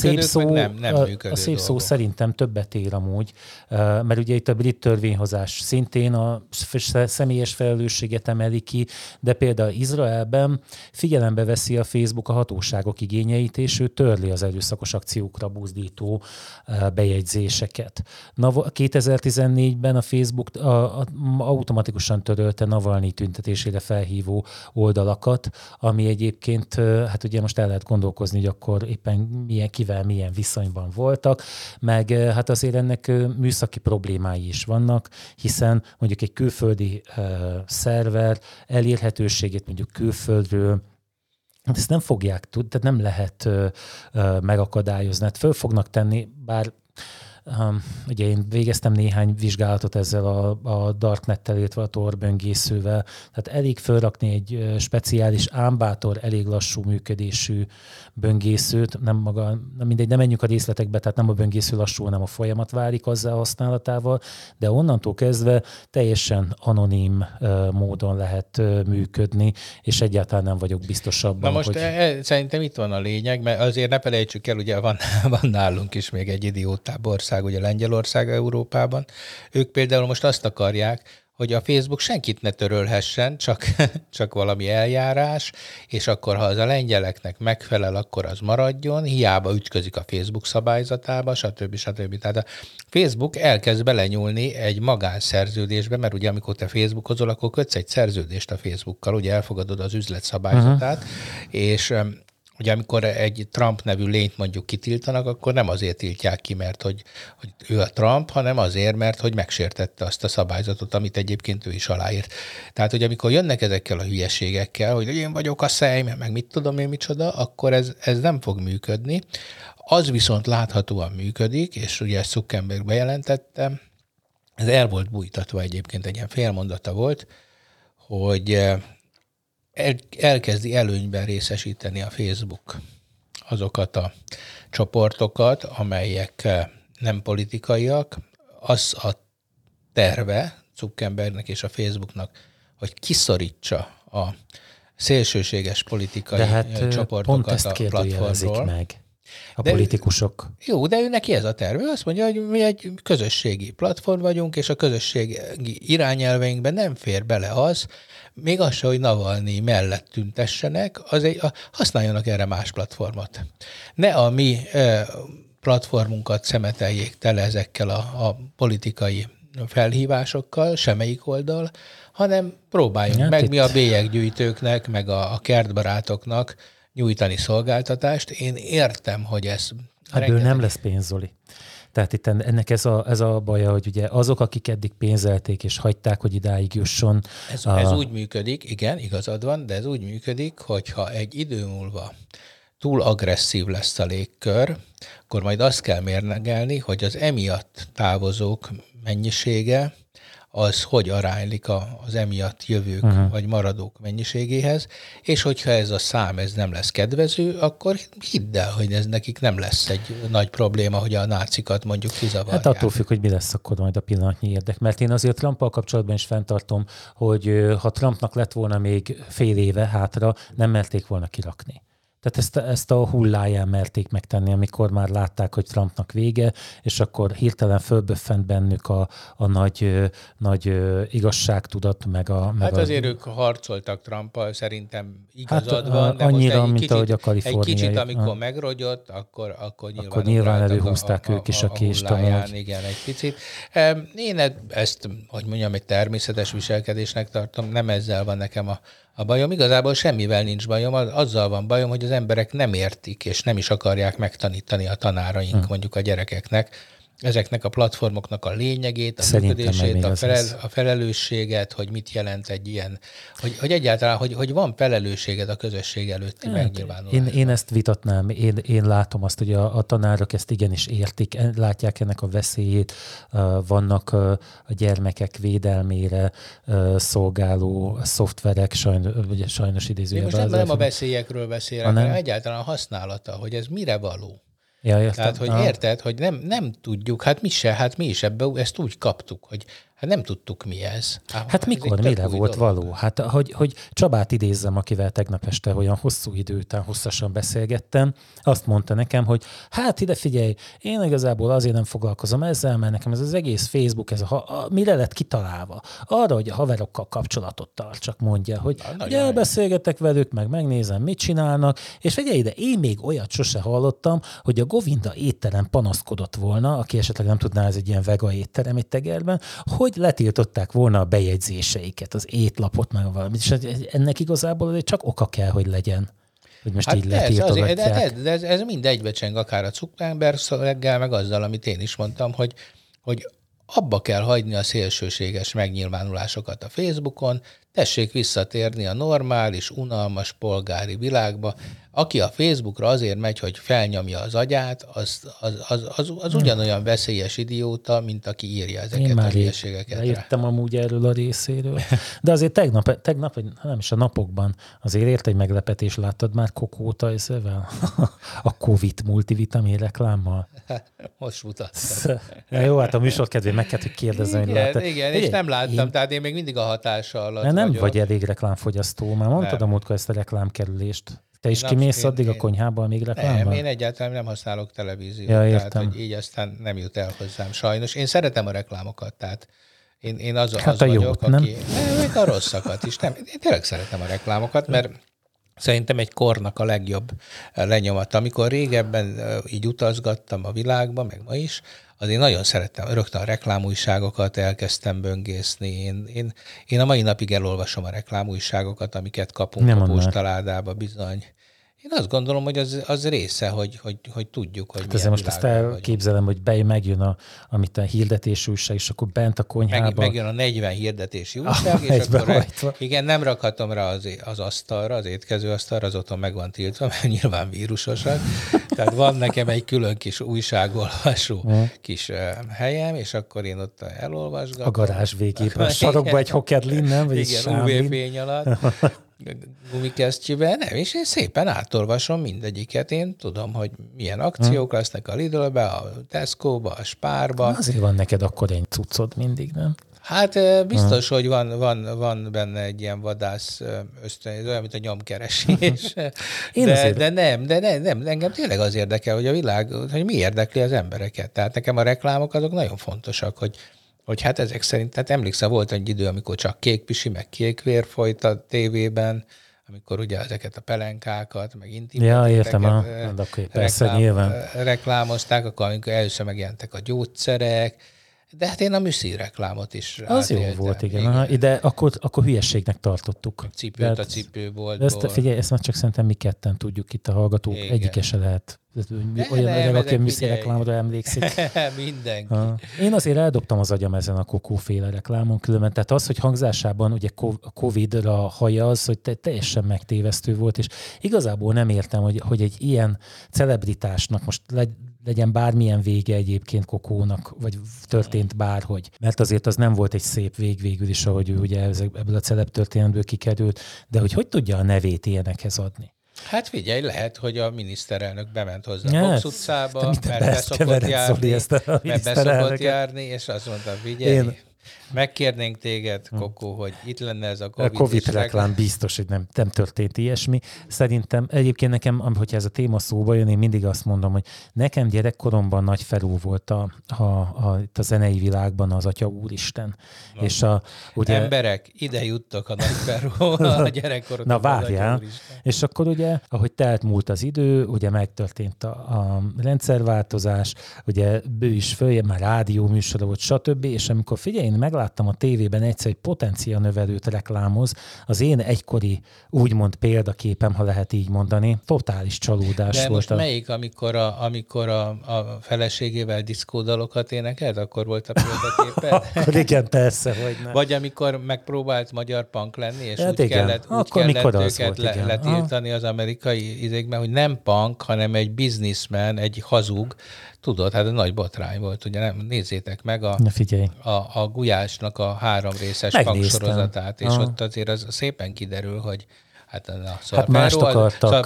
szép szó szerintem többet ér amúgy, mert ugye itt a brit törvényhozás szintén a személyes felelősséget emeli ki, de például Izraelben figyelembe veszi a Facebook a hatóságok igényeit, és ő törli az erőszakos akciókra buzdító bejegyzéseket. 2014-ben a Facebook automatikusan törölte Navalnyi tüntetésére felhívó oldalakat, ami egyébként, hát ugye most el lehet gondolkozni, hogy akkor éppen kivel milyen viszonyban voltak, meg hát azért ennek műszaki problémái is vannak, hiszen mondjuk egy külföldi szerver elérhetőségét mondjuk külföldről, ezt nem fogják tudni, tehát nem lehet megakadályozni. Hát föl fognak tenni, bár Ugye én végeztem néhány vizsgálatot ezzel a darknettel, illetve a Tor böngészővel. Tehát elég felrakni egy speciális ámbátor, elég lassú működésű böngészőt. Nem menjünk a részletekbe, tehát nem a böngésző lassú, hanem a folyamat válik azzal használatával, de onnantól kezdve teljesen anonim módon lehet működni, és egyáltalán nem vagyok biztos abban. Na most hogy... szerintem itt van a lényeg, mert azért ne felejtsük el, ugye van nálunk is még egy idiótább ország, ugye Lengyelország Európában. Ők például most azt akarják, hogy a Facebook senkit ne törölhessen, csak valami eljárás, és akkor, ha az a lengyeleknek megfelel, akkor az maradjon, hiába ütközik a Facebook szabályzatába, stb. Tehát a Facebook elkezd belenyúlni egy magánszerződésbe, mert ugye amikor te Facebookozol, akkor kötsz egy szerződést a Facebookkal, ugye elfogadod az üzlet szabályzatát, és... Ugye amikor egy Trump nevű lényt mondjuk kitiltanak, akkor nem azért tiltják ki, mert hogy ő a Trump, hanem azért, mert hogy megsértette azt a szabályzatot, amit egyébként ő is aláírt. Tehát, hogy amikor jönnek ezekkel a hülyeségekkel, hogy én vagyok a Szejm, meg mit tudom én micsoda, akkor ez nem fog működni. Az viszont láthatóan működik, és ugye ezt Zuckerberg bejelentette, ez el volt bújtatva egyébként, egy ilyen félmondata volt, hogy... elkezdi előnyben részesíteni a Facebook azokat a csoportokat, amelyek nem politikaiak. Az a terve Zuckerbergnek és a Facebooknak, hogy kiszorítsa a szélsőséges politikai csoportokat a platformról. Meg. A politikusok. Jó, de ő neki ez a terve. Azt mondja, hogy mi egy közösségi platform vagyunk, és a közösségi irányelveinkben nem fér bele az, még az se, hogy Navalnyi mellett tüntessenek, használjanak erre más platformot. Ne a mi platformunkat szemeteljék tele ezekkel a politikai felhívásokkal, semmelyik oldal, hanem próbáljunk hát meg mi a bélyeggyűjtőknek, meg a kertbarátoknak nyújtani szolgáltatást. Én értem, hogy ez... Ebből nem lesz pénz, Zoli. Tehát itt ennek ez a baja, hogy ugye azok, akik eddig pénzelték és hagyták, hogy idáig jusson. Ez úgy működik, igen, igazad van, de ez úgy működik, hogyha egy idő múlva túl agresszív lesz a légkör, akkor majd azt kell mérlegelni, hogy az emiatt távozók mennyisége az hogy aránylik az emiatt jövők vagy maradók mennyiségéhez, és hogyha ez a szám ez nem lesz kedvező, akkor hidd el, hogy ez nekik nem lesz egy nagy probléma, hogy a nácikat mondjuk kizavarják. Hát attól függ, hogy mi lesz akkor majd a pillanatnyi érdek, mert én azért Trumpal kapcsolatban is fenntartom, hogy ha Trumpnak lett volna még fél éve hátra, nem merték volna kirakni. Tehát ezt a hulláján merték megtenni, amikor már látták, hogy Trumpnak vége, és akkor hirtelen fölböffent bennük a nagy igazságtudat, meg azért ők harcoltak Trumpal, szerintem igazad van, de annyira, most egy kicsit, amikor megrogyott, akkor nyilván előhúzták ők is a kést. Igen, egy picit. Én ezt, hogy mondjam, egy természetes viselkedésnek tartom, nem ezzel van nekem a bajom, igazából semmivel nincs bajom, azzal van bajom, hogy az emberek nem értik, és nem is akarják megtanítani a tanáraink, mondjuk a gyerekeknek, ezeknek a platformoknak a lényegét, a működését, a felelősséget, hogy mit jelent egy ilyen, hogy egyáltalán, hogy van felelősséged a közösség előtti megnyilvánulásban. Én ezt vitatnám, én látom azt, hogy a tanárok ezt igenis értik, látják ennek a veszélyét, vannak a gyermekek védelmére szolgáló szoftverek, sajnos idézőjelben. Most nem a veszélyekről beszélek, hanem egyáltalán a használata, hogy ez mire való. Ja, tehát, hogy érted, hogy nem tudjuk, mi is ebbe, ezt úgy kaptuk, hogy nem tudtuk mi ez. Hát mikor, mire volt való? Hát, hogy Csabát idézzem, akivel tegnap este olyan hosszú idő után hosszasan beszélgettem, azt mondta nekem, hogy hát ide figyelj, én igazából azért nem foglalkozom ezzel, mert nekem ez az egész Facebook, mire lett kitalálva? Arra, hogy a haverokkal kapcsolatot tartsak, mondja, hogy elbeszélgetek velük, meg megnézem, mit csinálnak, és figyelj ide, én még olyat sose hallottam, hogy a Govinda étterem panaszkodott volna, aki esetleg nem tudná, ez egy ilyen vega étterem itt Egerben, hogy letiltották volna a bejegyzéseiket, az étlapot, meg valamit, és ennek igazából csak oka kell, hogy legyen. Hogy most így letiltogatják. Ez mind egybecseng, akár a Zuckerberggel, meg azzal, amit én is mondtam, hogy abba kell hagyni a szélsőséges megnyilvánulásokat a Facebookon, Tessék visszatérni a normális, unalmas polgári világba. Aki a Facebookra azért megy, hogy felnyomja az agyát, az ugyanolyan veszélyes idióta, mint aki írja ezeket a hülyeségeket. Én már értem amúgy erről a részéről. De azért tegnap nem is a napokban, azért ért egy meglepetés, láttad már Kokóta ezzel? A COVID multivitamin reklámmal? Most mutattam. Jó, hát a műsor kedvéért meg kell, hogy kérdezzem. Igen, és nem láttam, tehát én még mindig a hatása alatt vagyok. Nem vagy elég reklámfogyasztó, már mondtad a múltkor ezt a reklámkerülést. Te is kimész addig a konyhából, még reklámban? Nem, én egyáltalán nem használok televíziót, tehát hogy így aztán nem jut el hozzám sajnos. Én szeretem a reklámokat, tehát én az a vagyok, jót, aki... Nem, a rosszakat is. Nem, én tényleg szeretem a reklámokat, mert szerintem egy kornak a legjobb lenyomata. Amikor régebben így utazgattam a világba, meg ma is, azért nagyon szerettem, rögtön a reklámújságokat elkezdtem böngészni. Én a mai napig elolvasom a reklámújságokat, amiket kapunk nem a postaládába bizony. Én azt gondolom, hogy az része, hogy tudjuk, hogy milyen most azt elképzelem, hogy megjön amit a hirdetési újság, és akkor bent a konyhában. Megjön a 40 hirdetési újság, és akkor igen, nem rakhatom rá az asztalra, az étkezőasztalra, az otthon meg van tiltva, mert nyilván vírusosak. Tehát van nekem egy külön kis újságolvasó kis helyem, és akkor én ott elolvasgatom. A garázs végében, a sarokban egy hokedlin, nem? Vagy igen, UVP-ny alatt. Gumikesztyűvel, nem, és én szépen átolvasom mindegyiket. Én tudom, hogy milyen akciók lesznek a Lidl-be, a Tesco-ba, a Spárba. Azért van neked akkor egy cuccod mindig, nem? Hát biztos, hogy van benne egy ilyen vadász ösztön, olyan, mint a nyomkeresés. De nem, engem tényleg az érdekel, hogy a világ, hogy mi érdekli az embereket. Tehát nekem a reklámok azok nagyon fontosak, hogy hát ezek szerint, tehát emlékszem, volt egy idő, amikor csak kékpisi, meg kékvér folyt a tévében, amikor ugye ezeket a pelenkákat, meg intimiteket reklámozták, akkor amikor először megjelentek a gyógyszerek, de hát én a műszi reklámot is az átéltem. Jó volt, igen. Aha, de akkor hülyeségnek tartottuk. Cipőt a cipőboltból. Ezt már csak szerintem mi ketten tudjuk itt a hallgatók, igen. Egyike se lehet. Olyan öreg, aki a műszi reklámra emlékszik. Mindenki. Én azért eldobtam az agyam ezen a kokóféle reklámon különben. Tehát az, hogy hangzásában ugye COVID-ra haja az, hogy teljesen megtévesztő volt, és igazából nem értem, hogy egy ilyen celebritásnak most legyen bármilyen vége egyébként Kokónak, vagy történt bárhogy. Mert azért az nem volt egy szép vég végül is, ahogy ő ugye ebből a celeb történetből kikerült, de hogy tudja a nevét ilyenekhez adni? Hát figyelj, lehet, hogy a miniszterelnök bement hozzá a Fox utcába, mert beszokott járni, és azt mondta, figyelj, megkérnénk téged, Kokó, hogy itt lenne ez a COVID. A COVID reklám biztos, hogy nem történt ilyesmi. Szerintem egyébként nekem, hogyha ez a téma szóba jön, én mindig azt mondom, hogy nekem gyerekkoromban nagy felú volt itt a zenei világban az Atya Úristen. És emberek, ide juttok a nagy felú a gyerekkorokban. Na várjál. És akkor ugye, ahogy telt múlt az idő, ugye megtörtént a rendszerváltozás, ugye bő is följebb, már rádió műsora volt, stb. És amikor figyelj, én megláttam a tévében egyszer egy potenciálnövelőt reklámoz, az én egykori úgymond példaképem, ha lehet így mondani, totális csalódás volt. De most melyik, amikor a feleségével diszkódalokat énekelt, akkor volt a példaképed? Igen, persze, hogy nem. Vagy amikor megpróbált magyar punk lenni, és hát úgy kellett őket letiltani az amerikai izékben, hogy nem punk, hanem egy businessman, egy hazug. Tudod, hát egy nagy botrány volt, ugye nem? Nézzétek meg a Gulyásnak a 3 részes paksorozatát, és ott azért az szépen kiderül, hogy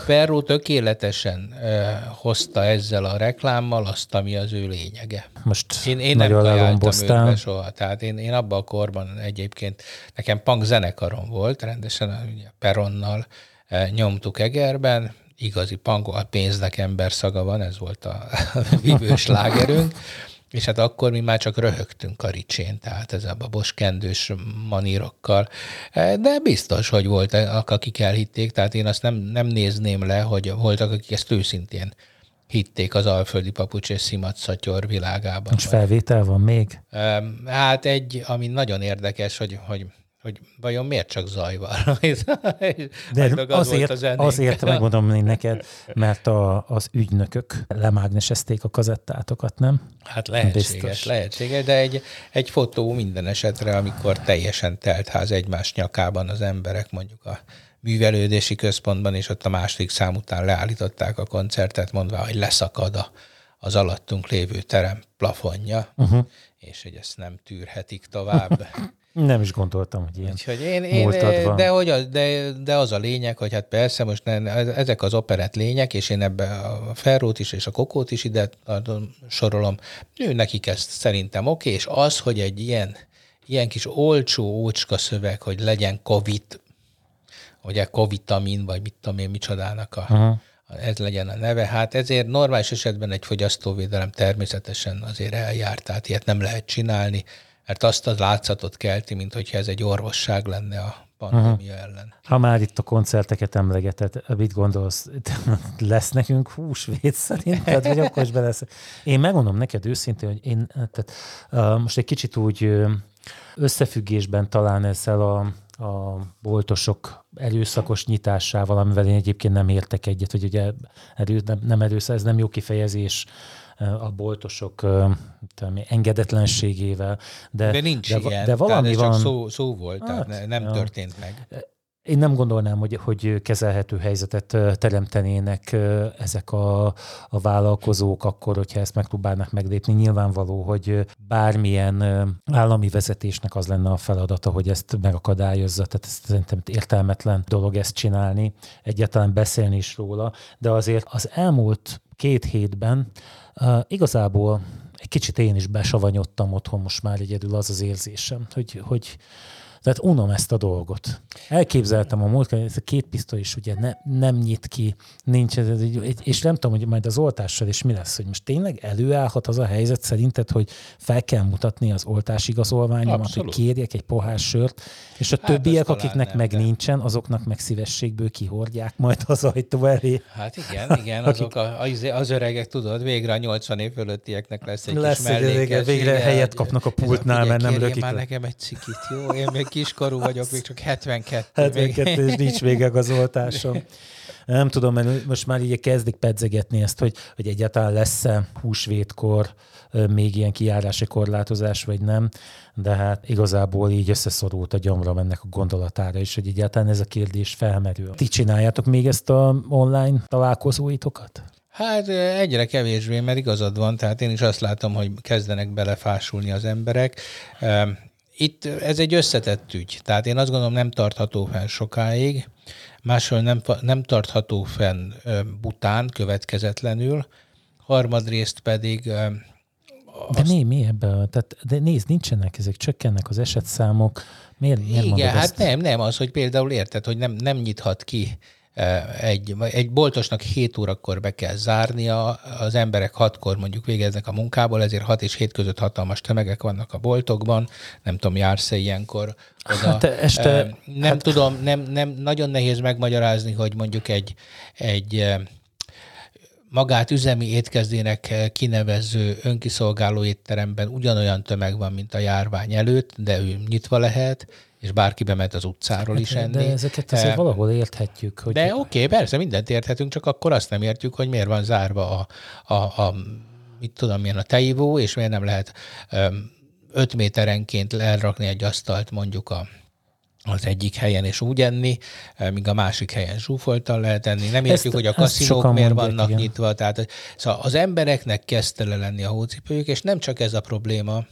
Perró tökéletesen hozta ezzel a reklámmal azt, ami az ő lényege. Most én nem kajáltam őtbe soha. Tehát én abban a korban egyébként, nekem punk zenekarom volt, rendesen a Perronnal nyomtuk Egerben, igazi punk, a pénznek ember szaga van, ez volt a vívős lágerünk, és hát akkor mi már csak röhögtünk a ricsén, tehát ez a boskendős manírokkal, de biztos, hogy voltak, akik elhitték, tehát én azt nem nézném le, hogy voltak, akik ezt őszintén hitték az alföldi papucs és szimatszatyor világában. Most felvétel van még? Hát egy, ami nagyon érdekes, hogy hogy vajon miért csak zaj van? De azért megmondom én neked, mert az ügynökök lemágnesezték a kazettátokat, nem? Hát lehetséges, de egy fotó minden esetre, amikor teljesen telt ház egymás nyakában az emberek mondjuk a művelődési központban, és ott a második szám után leállították a koncertet, mondva, hogy leszakad az alattunk lévő terem plafonja, és hogy ezt nem tűrhetik tovább. Nem is gondoltam, hogy ilyen múltad van. De az a lényeg, hogy hát persze most ezek az operett lények, és én ebbe a Ferrót is, és a Kokót is ide sorolom, nekik ezt szerintem oké, és az, hogy egy ilyen kis olcsó-ócska szöveg, hogy legyen COVID, ugye kovitamin, vagy mit tudom én, micsodának ez legyen a neve. Hát ezért normális esetben egy fogyasztóvédelem természetesen azért eljárt, tehát ilyet nem lehet csinálni, mert azt az látszatot kelti, mint hogyha ez egy orvosság lenne a pandémia ellen. Ha már itt a koncerteket emlegeted, mit gondolsz, lesz nekünk húsvét szerinted, vagy akkor is be lesz? Én megmondom neked őszintén, hogy én tehát, most egy kicsit úgy összefüggésben talán ezzel a boltosok erőszakos nyitásával, amivel én egyébként nem értek egyet, hogy ugye ez nem jó kifejezés, a boltosok engedetlenségével. De nincs ilyen, de valami tehát ez van, csak szó volt, hát, tehát nem történt meg. Én nem gondolnám, hogy kezelhető helyzetet teremtenének ezek a vállalkozók akkor, hogyha ezt megpróbálnak meglépni. Nyilvánvaló, hogy bármilyen állami vezetésnek az lenne a feladata, hogy ezt megakadályozza. Tehát ez szerintem értelmetlen dolog ezt csinálni, egyáltalán beszélni is róla, de azért az elmúlt 2 hétben igazából egy kicsit én is besavanyodtam otthon, most már egyedül az érzésem, hogy tehát unom ezt a dolgot. Elképzeltem a múltkor, hogy ez a 2 pisztoly is ugye nem nyit ki, nincs, és nem tudom, hogy majd az oltással is mi lesz, hogy most tényleg előállhat az a helyzet szerinted, hogy fel kell mutatni az oltásigazolványomat, Abszolút. Hogy kérjek egy pohár sört, és a többiek, akiknek nem, meg nincsen, azoknak meg szívességből kihordják majd az ajtó elé. Hát igen, azok az öregek, tudod, végre a 80 év fölöttieknek lesz egy kis mellékes. Végre helyet kapnak a pultnál, mert nem lökik. Már nekem egy cikit, jó? Én még kiskorú vagyok, még csak 72. 72, és nincs vége az oltásom. Nem tudom, mert most már így kezdik pedzegetni ezt, hogy egyáltalán lesz-e húsvétkor még ilyen kijárási korlátozás, vagy nem, de hát igazából így összeszorult a gyomra ennek a gondolatára is, hogy egyáltalán ez a kérdés felmerül. Ti csináljátok még ezt a online találkozóitokat? Hát egyre kevésbé, mert igazad van, tehát én is azt látom, hogy kezdenek belefásulni az emberek. Itt ez egy összetett ügy, tehát én azt gondolom, nem tartható fenn sokáig, másról nem tartható fenn bután, következetlenül, harmadrészt pedig... De mi ebben? Tehát, de nézd, nincsenek ezek, csökkennek az esetszámok. Miért mondod ezt? Hát nem az, hogy például érted, hogy nem nyithat ki. Egy boltosnak 7 órakor be kell zárnia, az emberek 6-kor mondjuk végeznek a munkából, ezért 6 és 7 között hatalmas tömegek vannak a boltokban, nem tudom, jársz-e ilyenkor oda. Hát este, tudom, nem, nagyon nehéz megmagyarázni, hogy mondjuk egy magát üzemi étkezdének kinevező önkiszolgáló étteremben ugyanolyan tömeg van, mint a járvány előtt, de ő nyitva lehet, és bárki bemet az utcáról is enni. De ezeket azért valahol érthetjük. Hogy de oké, persze, mindent érthetünk, csak akkor azt nem értjük, hogy miért van zárva a tejivó, és miért nem lehet 5 méterenként elrakni egy asztalt mondjuk az egyik helyen és úgy enni, míg a másik helyen zsúfoltan lehet enni. Nem értjük, hogy a kaszinók miért vannak nyitva. Tehát, szóval az embereknek kezd tele lenni a hócipőjük, és nem csak ez a probléma.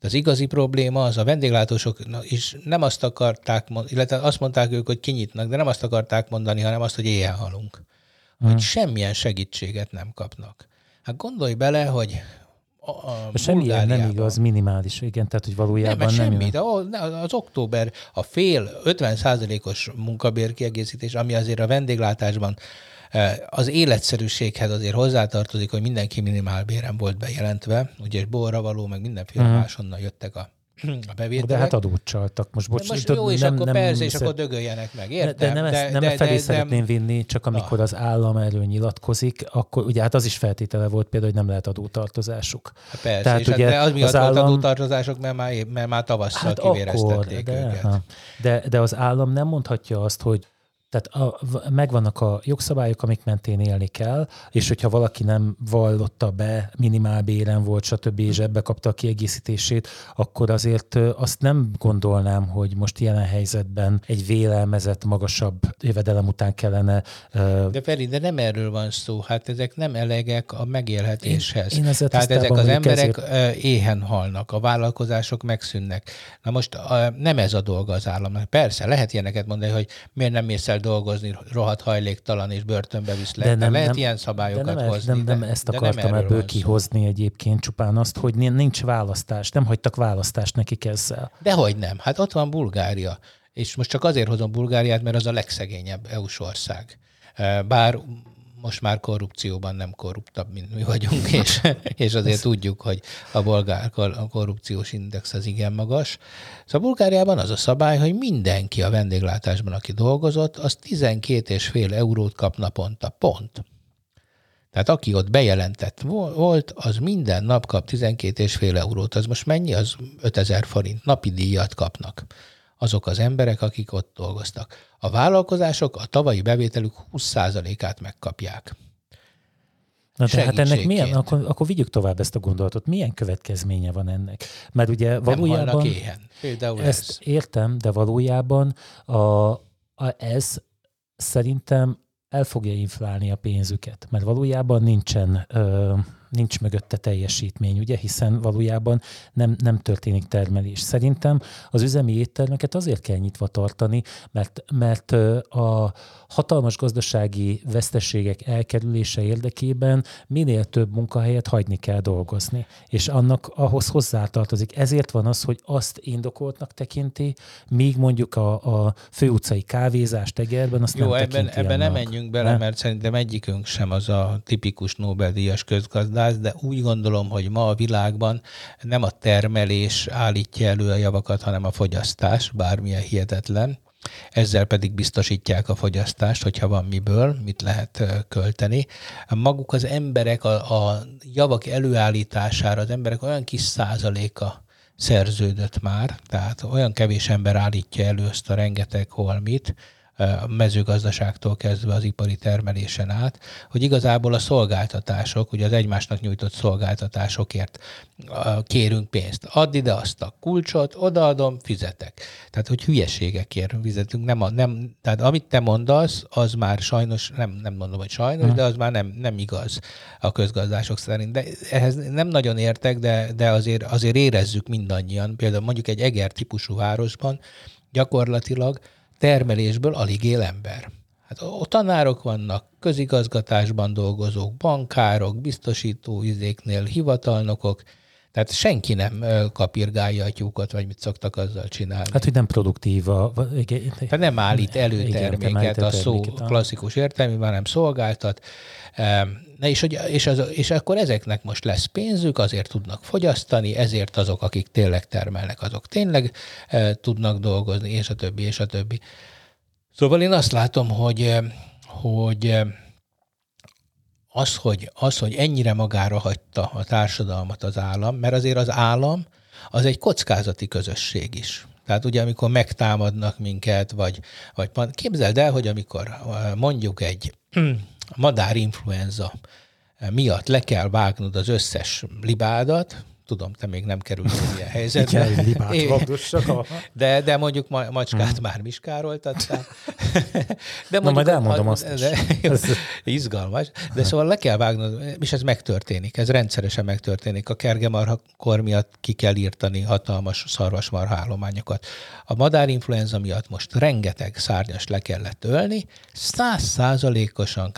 Az igazi probléma az a vendéglátósok is nem azt akarták, illetve azt mondták ők, hogy kinyitnak, de nem azt akarták mondani, hanem azt, hogy éjjel halunk. Hogy semmilyen segítséget nem kapnak. Hát gondolj bele, hogy semmilyen nem igaz, minimális, igen, tehát hogy valójában nem az október, a 50%-os munkabérkiegészítés, ami azért a vendéglátásban az életszerűséghez azért hozzátartozik, hogy mindenki minimálbéren volt bejelentve, ugye borra való, meg mindenféle máshonnan jöttek a a bevételek. De hát adót csaltak. Most jó, és nem, akkor persze, és akkor dögöljenek meg, értem? De nem felé szeretném vinni, csak amikor az állam erről nyilatkozik, akkor ugye hát az is feltétele volt például, hogy nem lehet adótartozásuk. Hát persze, tehát és ugye hát az miatt volt adótartozásuk, mert már tavasszal hát kivéreztették őket. De az állam nem mondhatja azt, hogy tehát megvannak a jogszabályok, amik mentén élni kell, és hogyha valaki nem vallotta be, minimálbéren volt, stb. És ebbe kapta a kiegészítését, akkor azért azt nem gondolnám, hogy most jelen helyzetben egy vélelmezett, magasabb jövedelem után kellene... De Feri, de nem erről van szó. Hát ezek nem elegek a megélhetéshez. Tehát ezek az emberek éhen halnak, a vállalkozások megszűnnek. Na most nem ez a dolga az államnak. Persze, lehet ilyeneket mondani, hogy miért nem mész el dolgozni, rohadt hajléktalan és börtönbe viszlek. De nem, lehet nem, ilyen szabályokat hozni. Nem ezt akartam ebből kihozni egyébként, csupán azt, hogy nincs választás, nem hagytak választást nekik ezzel. Dehogy nem. Hát ott van Bulgária. És most csak azért hozom Bulgáriát, mert az a legszegényebb EU-s ország. Bár most már korrupcióban nem korruptabb, mint mi vagyunk, és azért tudjuk, hogy a bolgár korrupciós index az igen magas. Szóval Bulgáriában az a szabály, hogy mindenki a vendéglátásban, aki dolgozott, az 12,5 eurót kap naponta, pont. Tehát aki ott bejelentett volt, az minden nap kap 12,5 eurót. Az most mennyi? Az 5000 forint napi díjat kapnak azok az emberek, akik ott dolgoztak. A vállalkozások a tavalyi bevételük 20%-át megkapják. Na de hát ennek milyen, akkor vigyük tovább ezt a gondolatot. Milyen következménye van ennek? Mert ugye valójában... Nem halnak éhen. Például ezt értem, de valójában ez szerintem el fogja inflálni a pénzüket, mert valójában nincs mögötte teljesítmény, ugye, hiszen valójában nem történik termelés. Szerintem az üzemi éttermeket azért kell nyitva tartani, mert a hatalmas gazdasági veszteségek elkerülése érdekében minél több munkahelyet hagyni kell dolgozni, és annak ahhoz hozzátartozik. Ezért van az, hogy azt indokoltnak tekinti, míg mondjuk a főutcai kávézást Egerben azt nem tekinti annak. Jó, ebben nem menjünk bele, mert szerintem egyikünk sem az a tipikus Nobel-díjas közgazdász, de úgy gondolom, hogy ma a világban nem a termelés állítja elő a javakat, hanem a fogyasztás, bármilyen hihetetlen. Ezzel pedig biztosítják a fogyasztást, hogyha van miből, mit lehet költeni. Maguk az emberek a javak előállítására, az emberek olyan kis százaléka szerződött már, tehát olyan kevés ember állítja elő ezt a rengeteg holmit, a mezőgazdaságtól kezdve az ipari termelésen át, hogy igazából a szolgáltatások, ugye az egymásnak nyújtott szolgáltatásokért kérünk pénzt. Add ide azt a kulcsot, odaadom, fizetek. Tehát, hogy hülyeségekért fizetünk. Tehát amit te mondasz, az már sajnos, nem mondom, hogy sajnos, de az már nem igaz a közgazdások szerint. De ehhez nem nagyon értek, de azért érezzük mindannyian. Például mondjuk egy Eger típusú városban gyakorlatilag termelésből alig él ember. Hát ott tanárok vannak, közigazgatásban dolgozók, bankárok, biztosítóizéknél hivatalnokok, tehát senki nem kapirgálja a tyúkot, vagy mit szoktak azzal csinálni. Hát, hogy nem produktív. Tehát nem állít előterméket a szó klasszikus értelmében, hanem szolgáltat. Na és akkor ezeknek most lesz pénzük, azért tudnak fogyasztani, ezért azok, akik tényleg termelnek, azok tényleg tudnak dolgozni, és a többi, és a többi. Szóval én azt látom, hogy hogy ennyire magára hagyta a társadalmat az állam, mert azért az állam az egy kockázati közösség is. Tehát ugye amikor megtámadnak minket, vagy képzeld el, hogy amikor mondjuk egy madárinfluenza miatt le kell vágnod az összes libádat, tudom, te még nem kerülsz ilyen helyzetbe. Igen, libát vagdussak. De mondjuk macskát már miskároltattál. De na majd elmondom azt is. Izgalmas. De szóval le kell vágnod, és ez megtörténik, ez rendszeresen megtörténik. A kergemarhakor miatt ki kell írtani hatalmas szarvasmarha állományokat. A madárinfluenza miatt most rengeteg szárnyast le kellett ölni, 100%-osan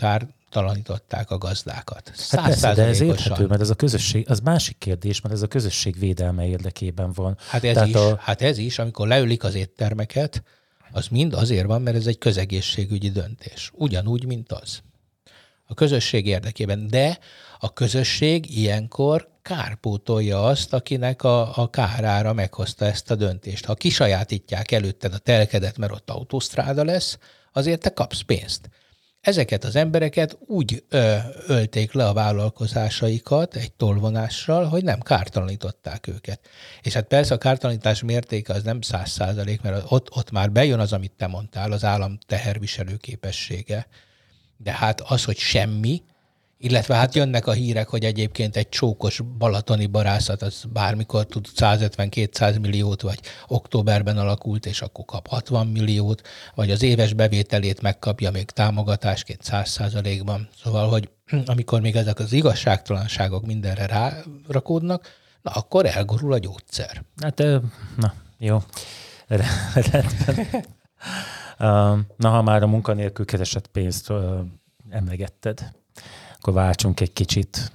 talanították a gazdákat. Hát persze, de ez érthető, mert ez a közösség, az másik kérdés, mert ez a közösség védelme érdekében van. Hát ez is, amikor leülik az éttermeket, az mind azért van, mert ez egy közegészségügyi döntés. Ugyanúgy, mint az. A közösség érdekében, de a közösség ilyenkor kárpótolja azt, akinek a kárára meghozta ezt a döntést. Ha kisajátítják előtted a telkedet, mert ott autósztráda lesz, azért te kapsz pénzt. Ezeket az embereket úgy ölték le a vállalkozásaikat egy tollvonással, hogy nem kártalanították őket. És hát persze a kártalanítás mértéke az nem 100%, mert ott már bejön az, amit te mondtál, az állam teherviselő képessége. De hát az, hogy semmi, illetve hát jönnek a hírek, hogy egyébként egy csókos balatoni barászat az bármikor tud 150-200 milliót, vagy októberben alakult, és akkor kap 60 milliót, vagy az éves bevételét megkapja még támogatásként 100%-ban. Szóval, hogy amikor még ezek az igazságtalanságok mindenre rárakódnak, na akkor elgorul a gyógyszer. Hát, na, jó. Na, ha már a munkanélkül keresett pénzt emlegetted, akkor váltsunk egy kicsit.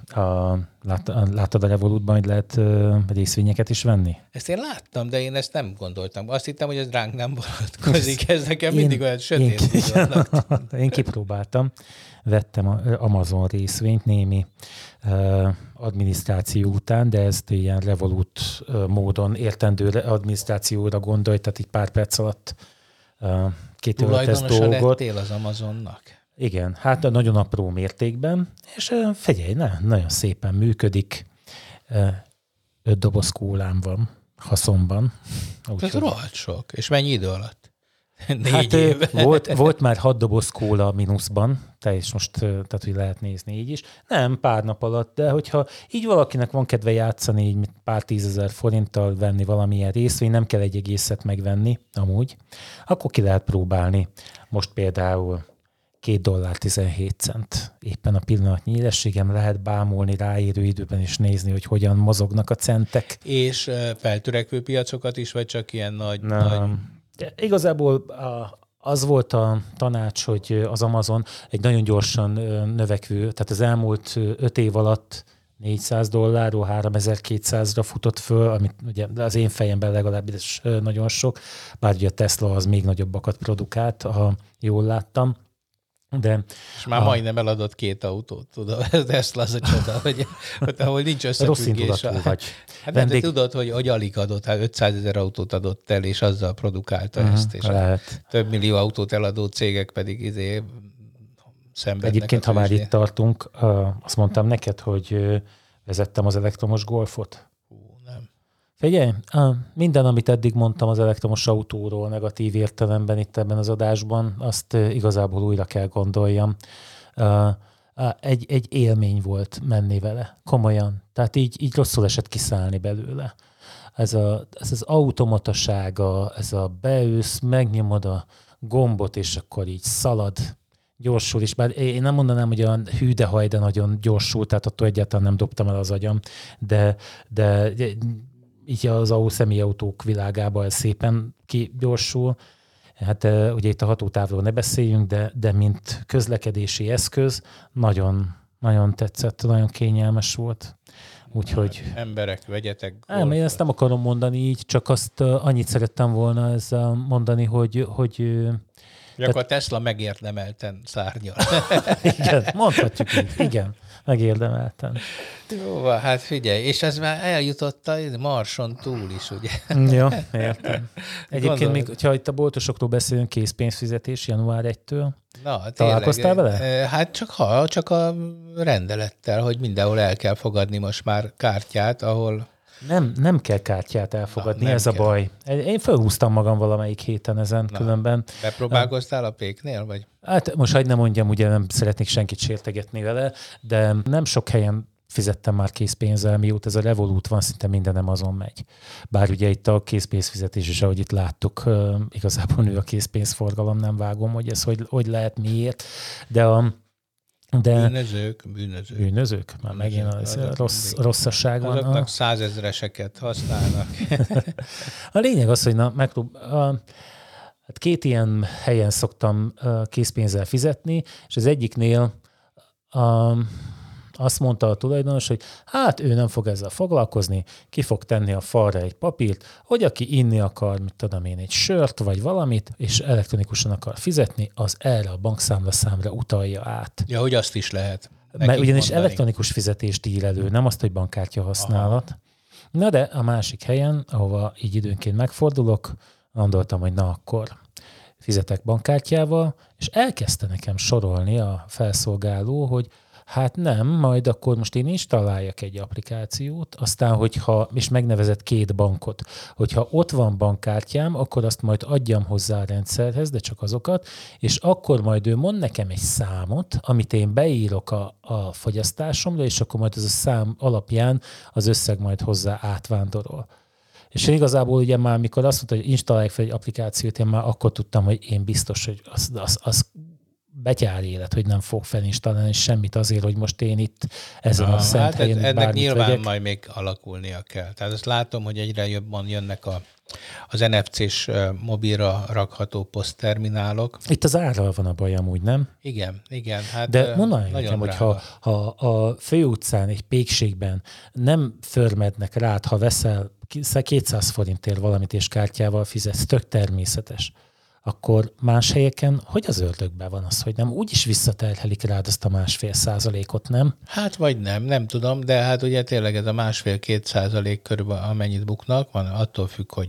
Láttad a Revolutban, hogy lehet részvényeket is venni? Ezt én láttam, de én ezt nem gondoltam. Azt hittem, hogy ez ránk nem vonatkozik. Ez nekem mindig olyan sötét. Én kipróbáltam. Vettem az Amazon részvényt némi adminisztráció után, de ezt ilyen Revolut módon értendő adminisztrációra gondolj, tehát így pár perc alatt kitöltesz dolgot. Tulajdonosa lettél az Amazonnak? Igen, hát nagyon apró mértékben, és figyelj, nagyon szépen működik. 5 doboz kólám van haszonban. Ez rohadt sok. És mennyi idő alatt? 4 év. Volt már 6 doboz kóla mínuszban, és most tehát, hogy lehet nézni így is. Nem pár nap alatt, de hogyha így valakinek van kedve játszani, így pár 10 000 forinttal venni valamilyen részvény, nem kell egy egészet megvenni amúgy, akkor ki lehet próbálni. Most például $2.17. Éppen a pillanatnyi érességem, lehet bámulni ráérő időben is nézni, hogy hogyan mozognak a centek. És feltörekvő piacokat is, vagy csak ilyen nagy... Igazából az volt a tanács, hogy az Amazon egy nagyon gyorsan növekvő, tehát az elmúlt 5 év alatt $400-ról 3200-ra futott föl, amit ugye az én fejemben legalábbis nagyon sok, bár ugye a Tesla az még nagyobbakat produkált, ha jól láttam. De és már majdnem eladott 2 autót, tudod, ez lesz a csoda, hogy ahol nincs összefüggés. Vagy. Hát vendég... de tudod, hogy alig adott, hát 500 000 autót adott el, és azzal produkálta ezt, és több millió autót eladó cégek pedig szenvednek. Egyébként, ha már itt tartunk, azt mondtam neked, hogy vezettem az elektromos golfot. Figyelj, minden, amit eddig mondtam az elektromos autóról negatív értelemben itt ebben az adásban, azt igazából újra kell gondoljam. Egy élmény volt menni vele, komolyan. Tehát így rosszul esett kiszállni belőle. Ez az automatasága, ez a beülsz, megnyomod a gombot, és akkor így szalad, gyorsul is. Bár én nem mondanám, hogy olyan hű, de haj, de nagyon gyorsul, tehát attól egyáltalán nem dobtam el az agyam, de így az személyautók világába ez szépen kigyorsul. Hát ugye itt a hatótávról ne beszéljünk, de mint közlekedési eszköz nagyon, nagyon tetszett, nagyon kényelmes volt. Úgyhogy... Emberek, vegyetek golfot. Én ezt nem akarom mondani így, csak azt annyit szerettem volna ezzel mondani, hogy akkor a Tesla megérdemelten szárnyal. Igen, mondhatjuk így, igen. Megérdemeltem. Jó, hát figyelj, és ez már eljutott a Marson túl is, ugye? Jó, értem. Egyébként még, hogyha itt a boltosokról beszélünk, készpénzfizetés január 1-től. Na, találkoztál tényleg vele? Hát csak a rendelettel, hogy mindenhol el kell fogadni most már kártyát, ahol... Nem kell kártyát elfogadni, ez kell. A baj. Én fölhúztam magam valamelyik héten ezen különben. Bepróbálkoztál a péknél, vagy? Hát most hagyd ne mondjam, ugye nem szeretnék senkit sértegetni vele, de nem sok helyen fizettem már készpénzzel, mióta ez a Revolut van, szinte mindenem azon megy. Bár ugye itt a készpénzfizetés is, ahogy itt láttuk, igazából nő a készpénzforgalom, nem vágom, hogy ez hogy lehet, miért, de a... Bűnözők. Bűnözők? Már megint az rosszasság van. Azoknak 100 000-eseket használnak. A lényeg az, hogy hát 2 ilyen helyen szoktam készpénzzel fizetni, és az egyiknél azt mondta a tulajdonos, hogy hát ő nem fog ezzel foglalkozni, ki fog tenni a falra egy papírt, hogy aki inni akar, mit tudom én, egy sört vagy valamit, és elektronikusan akar fizetni, az erre a bankszámlaszámra utalja át. Ja, hogy azt is lehet. Mert ugyanis mondani. Elektronikus fizetést ír elő, nem azt, hogy bankkártya használat. Aha. Na de a másik helyen, ahova így időnként megfordulok, gondoltam, hogy na akkor fizetek bankkártyával, és elkezdte nekem sorolni a felszolgáló, hogy hát nem, majd akkor most én installáljak egy applikációt, aztán hogyha, és megnevezett két bankot, hogyha ott van bankkártyám, akkor azt majd adjam hozzá a rendszerhez, de csak azokat, és akkor majd ő mond nekem egy számot, amit én beírok a fogyasztásomra, és akkor majd ez a szám alapján az összeg majd hozzá átvándorol. És igazából ugye már, mikor azt mondta, hogy installálják fel egy applikációt, én már akkor tudtam, hogy én biztos, hogy az betyár élet, hogy nem fog felinstalálni semmit azért, hogy most én itt ezen a szent helyen bármit vegyek. Ennek nyilván majd még alakulnia kell. Tehát azt látom, hogy egyre jobban jönnek az NFC-s mobilra rakható posztterminálok. Itt az árral van a baj amúgy, nem? Igen. Hát de mondanám nekem, hogy ha a főutcán, egy pékségben nem förmednek rád, ha veszel 200 forintért valamit és kártyával fizetsz, tök természetes, akkor más helyeken hogy az ördögben van az, hogy nem? Úgyis visszaterhelik rád azt a 1,5%, nem? Hát vagy nem tudom, de hát ugye tényleg ez a 1,5-2% körülbelül amennyit buknak, van, attól függ, hogy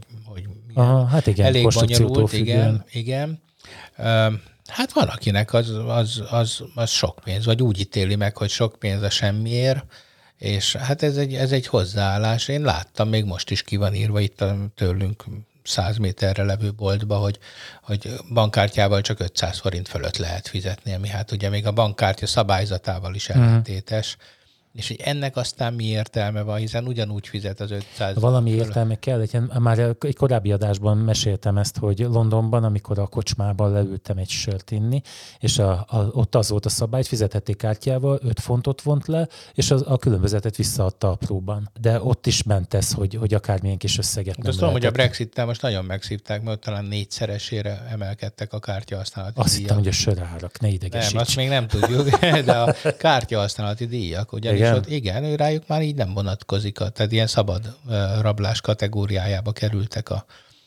aha, hát igen, elég bonyolult, igen. Hát van, akinek az sok pénz, vagy úgy ítéli meg, hogy sok pénz a semmiért, és hát ez egy hozzáállás. Én láttam, még most is ki van írva itt tőlünk 100 méterre levő boltba, hogy bankkártyával csak 500 forint fölött lehet fizetni, ami hát ugye még a bankkártya szabályzatával is ellentétes. És hogy ennek aztán mi értelme van, hiszen ugyanúgy fizet az 500. Valami értelme kell. Már egy korábbi adásban meséltem ezt, hogy Londonban, amikor a kocsmában leültem egy sört inni, és ott az volt a szabály, fizethették kártyával, 5 fontot vont le, és a különbözetet visszaadta apróban. De ott is ment ez, hogy akármilyen kis összeget nem. Azt tudom, hogy a Brexittel most nagyon megszívták, mert talán 4-szeresére emelkedtek a kártyahasználati díjak. Azt hittem, hogy a sörárak, ne idegesíts. Nem, azt még nem tudjuk, de a kártyahasználati díjak, ugye. És ott igen, rájuk már így nem vonatkozik, tehát ilyen szabad rablás kategóriájába kerültek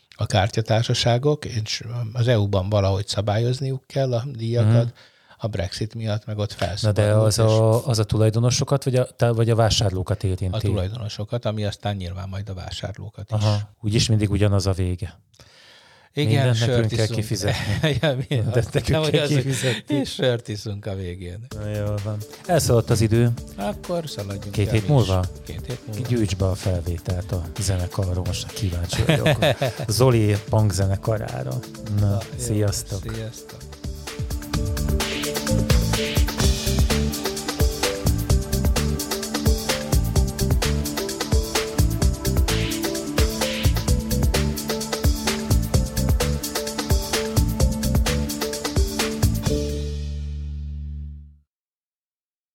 a kártyatársaságok, és az EU-ban valahogy szabályozniuk kell a díjakat, a Brexit miatt meg ott felszabadult. Na de az a tulajdonosokat, vagy a vásárlókat érinti? A tulajdonosokat, ami aztán nyilván majd a vásárlókat is. Aha, úgyis mindig ugyanaz a vége. Igen, sört iszunk. Kifizetni. Ja, és sört iszunk a végén. Na, jól van. Elszaladt az idő. Akkor szaladjunk. Két hét múlva? Gyűjts be a felvételt a zenekarról, most kíváncsi vagyok. Zoli punk zenekarára. Na, sziasztok.